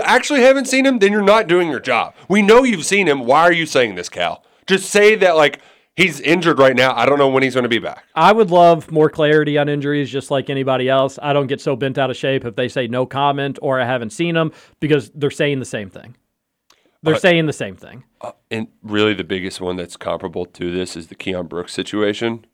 actually haven't seen him, then you're not doing your job. We know you've seen him. Why are you saying this, Cal? Just say that, like, he's injured right now. I don't know when he's going to be back. I would love more clarity on injuries just like anybody else. I don't get so bent out of shape if they say no comment or I haven't seen him because they're saying the same thing. They're saying the same thing. And really the biggest one that's comparable to this is the Keon Brooks situation.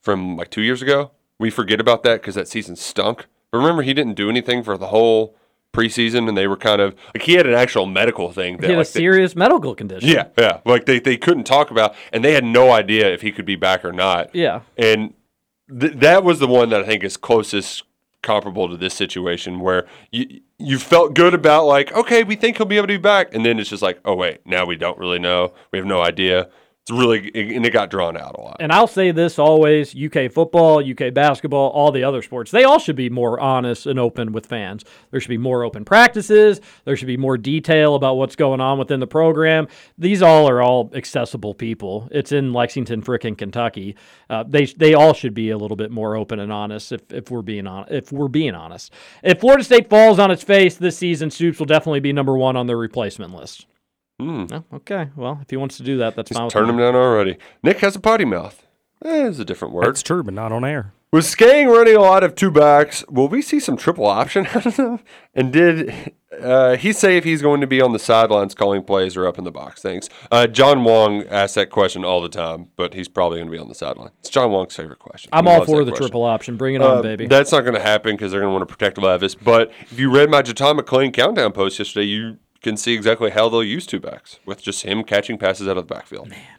From like 2 years ago, we forget about that because that season stunk. But remember, he didn't do anything for the whole preseason, and they were kind of like he had an actual medical thing. He had a serious medical condition. Yeah, like they couldn't talk about, and they had no idea if he could be back or not. Yeah, and that was the one that I think is closest comparable to this situation where you felt good about like, okay, we think he'll be able to be back, and then it's just like, oh wait, now we don't really know. We have no idea. Really, and it got drawn out a lot. And I'll say this always, UK football, UK basketball, all the other sports, they all should be more honest and open with fans. There should be more open practices. There should be more detail about what's going on within the program. These all are all accessible people. It's in Lexington, frickin' Kentucky. They all should be a little bit more open and honest if we're being honest. If Florida State falls on its face this season, Stoops will definitely be number one on their replacement list. Oh, okay, well, if he wants to do that, that's fine. Turn him down already. Nick has a potty mouth. It's a different word. That's true, but not on air. With Skang running a lot of two backs, will we see some triple option out of them? And did he say if he's going to be on the sidelines calling plays or up in the box? Thanks. John Wong asks that question all the time, but he's probably going to be on the sideline. It's John Wong's favorite question. I'm all for the triple option. Bring it on, baby. That's not going to happen because they're going to want to protect Levis. But if you read my Jaton McClain countdown post yesterday, you can see exactly how they'll use two backs with just him catching passes out of the backfield. Man,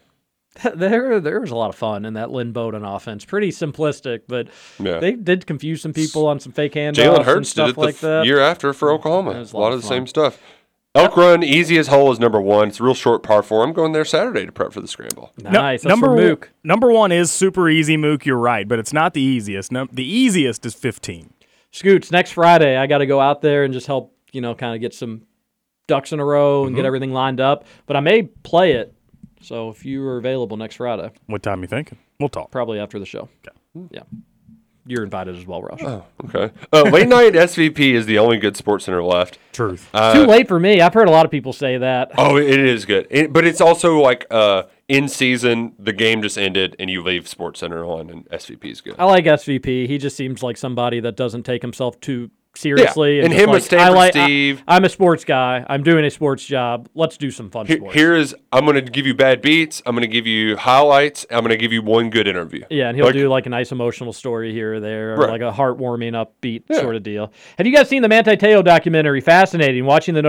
there was a lot of fun in that Lynn Bowden offense. Pretty simplistic, but they did confuse some people on some fake handoffs. Jalen Hurts did it the year after for Oklahoma. A lot of the same stuff. Elk Run, easy as hole is number one. It's a real short par four. I'm going there Saturday to prep for the scramble. Nice. That's for Mook. Number one is super easy, Mook. You're right, but it's not the easiest. The easiest is 15. Scoots, next Friday, I got to go out there and just help, kind of get some ducks in a row and get everything lined up, but I may play it. So if you are available next Friday, what time are you thinking? We'll talk probably after the show. Okay. Yeah, you're invited as well, Roush. Oh, okay. Late night SVP is the only good sports center left. Truth. Too late for me. I've heard a lot of people say that. Oh, it is good, but it's also like in season. The game just ended, and you leave Sports Center on, and SVP is good. I like SVP. He just seems like somebody that doesn't take himself too seriously. Yeah. And him with Stanford Steve. I'm a sports guy. I'm doing a sports job. Let's do some fun sports. I'm going to give you bad beats. I'm going to give you highlights. I'm going to give you one good interview. Yeah, and he'll do like a nice emotional story here or there, or like a heartwarming, upbeat sort of deal. Have you guys seen the Manti Te'o documentary? Fascinating. Watching the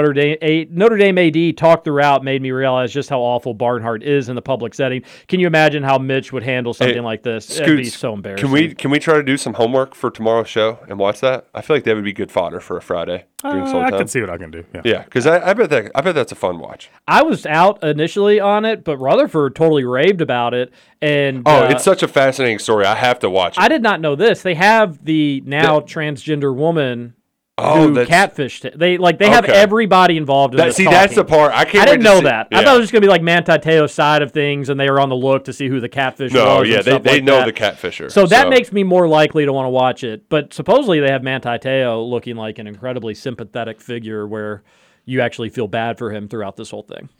Notre Dame AD talk throughout made me realize just how awful Barnhart is in the public setting. Can you imagine how Mitch would handle something like this? Scoots, it'd be so embarrassing. Can we try to do some homework for tomorrow's show and watch that? I feel like that would be good fodder for a Friday. I can see what I can do. Yeah, because I bet that's a fun watch. I was out initially on it, but Rutherford totally raved about it. And it's such a fascinating story. I have to watch it. I did not know this. They have the now transgender woman who catfished. They have everybody involved in this. See, that's the part I can't. I didn't know that. Yeah. I thought it was going to be like Manti Te'o's side of things, and they were on the look to see who the catfisher was. Oh yeah, they know the catfisher. So that makes me more likely to want to watch it. But supposedly they have Manti Te'o looking like an incredibly sympathetic figure, where you actually feel bad for him throughout this whole thing.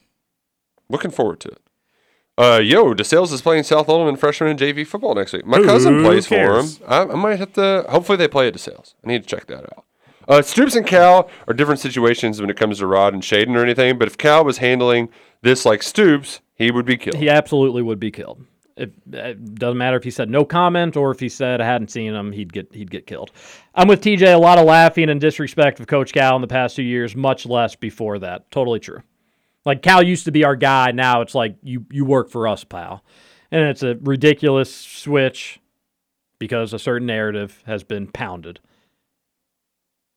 Looking forward to it. DeSales is playing South Oldham freshman and JV football next week. My cousin plays for him. I might have to. Hopefully they play at DeSales. I need to check that out. Stoops and Cal are different situations when it comes to Rod and Shaden or anything, but if Cal was handling this like Stoops, he would be killed. He absolutely would be killed. It doesn't matter if he said no comment or if he said I hadn't seen him, he'd get killed. I'm with TJ. A lot of laughing and disrespect of Coach Cal in the past 2 years, much less before that. Totally true. Like Cal used to be our guy. Now it's like you work for us, pal. And it's a ridiculous switch because a certain narrative has been pounded.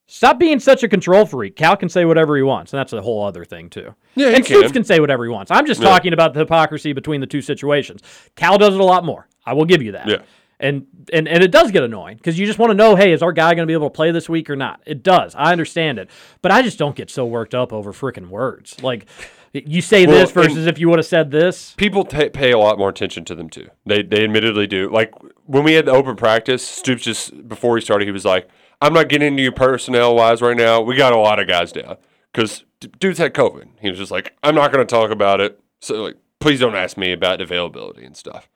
Stop being such a control freak. Cal can say whatever he wants, and that's a whole other thing, too. Yeah, and Stoops can say whatever he wants. I'm just talking about the hypocrisy between the two situations. Cal does it a lot more. I will give you that. Yeah. And it does get annoying because you just want to know, hey, is our guy going to be able to play this week or not? It does. I understand it. But I just don't get so worked up over freaking words. Like, you say this versus if you would have said this. People pay a lot more attention to them, too. They admittedly do. Like, when we had the open practice, Stoops just, before he started, he was like, I'm not getting into you personnel-wise right now. We got a lot of guys down because dudes had COVID. He was just like, I'm not going to talk about it. So, like, please don't ask me about availability and stuff.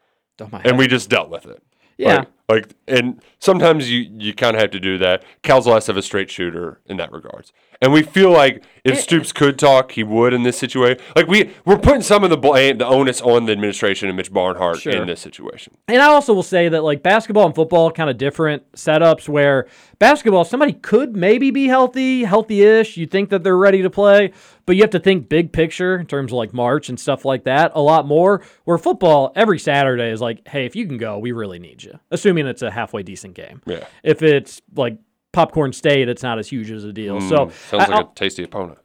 And we just dealt with it. Yeah. Like, and sometimes you kind of have to do that. Cal's less of a straight shooter in that regards. And we feel like if Stoops could talk, he would in this situation. Like, we're putting some of the onus on the administration and Mitch Barnhart in this situation. And I also will say that, like, basketball and football kind of different setups where basketball, somebody could maybe be healthy-ish. You think that they're ready to play, but you have to think big picture in terms of, like, March and stuff like that a lot more. Where football, every Saturday is like, hey, if you can go, we really need you. Assuming it's a halfway decent game. Yeah. If it's, like, Popcorn State, it's not as huge as a deal. So sounds like a tasty opponent.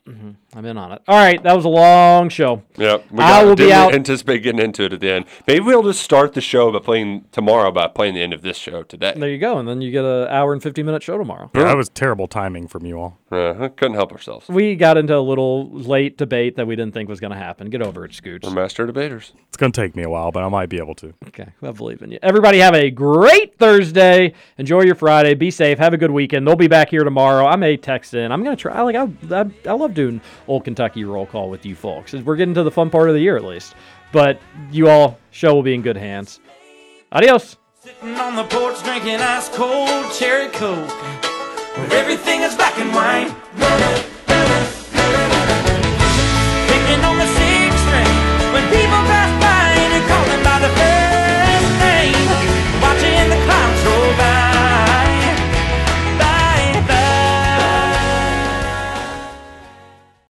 I'm in on it. All right, that was a long show. Yep, I didn't anticipate getting into it at the end. Maybe we'll just start the show by playing the end of this show today. There you go, and then you get an hour and 50-minute show tomorrow. Yeah, that was terrible timing from you all. Couldn't help ourselves. We got into a little late debate that we didn't think was going to happen. Get over it, Scooch. We're master debaters. It's going to take me a while, but I might be able to. Okay, I believe in you. Everybody have a great Thursday. Enjoy your Friday. Be safe. Have a good weekend. They'll be back here tomorrow. I may text in. I'm going to try. Like, I love doing old Kentucky roll call with you folks. We're getting to the fun part of the year, at least. But you all, show will be in good hands. Adios. Sitting on the porch drinking ice cold cherry coke. Everything is black and white.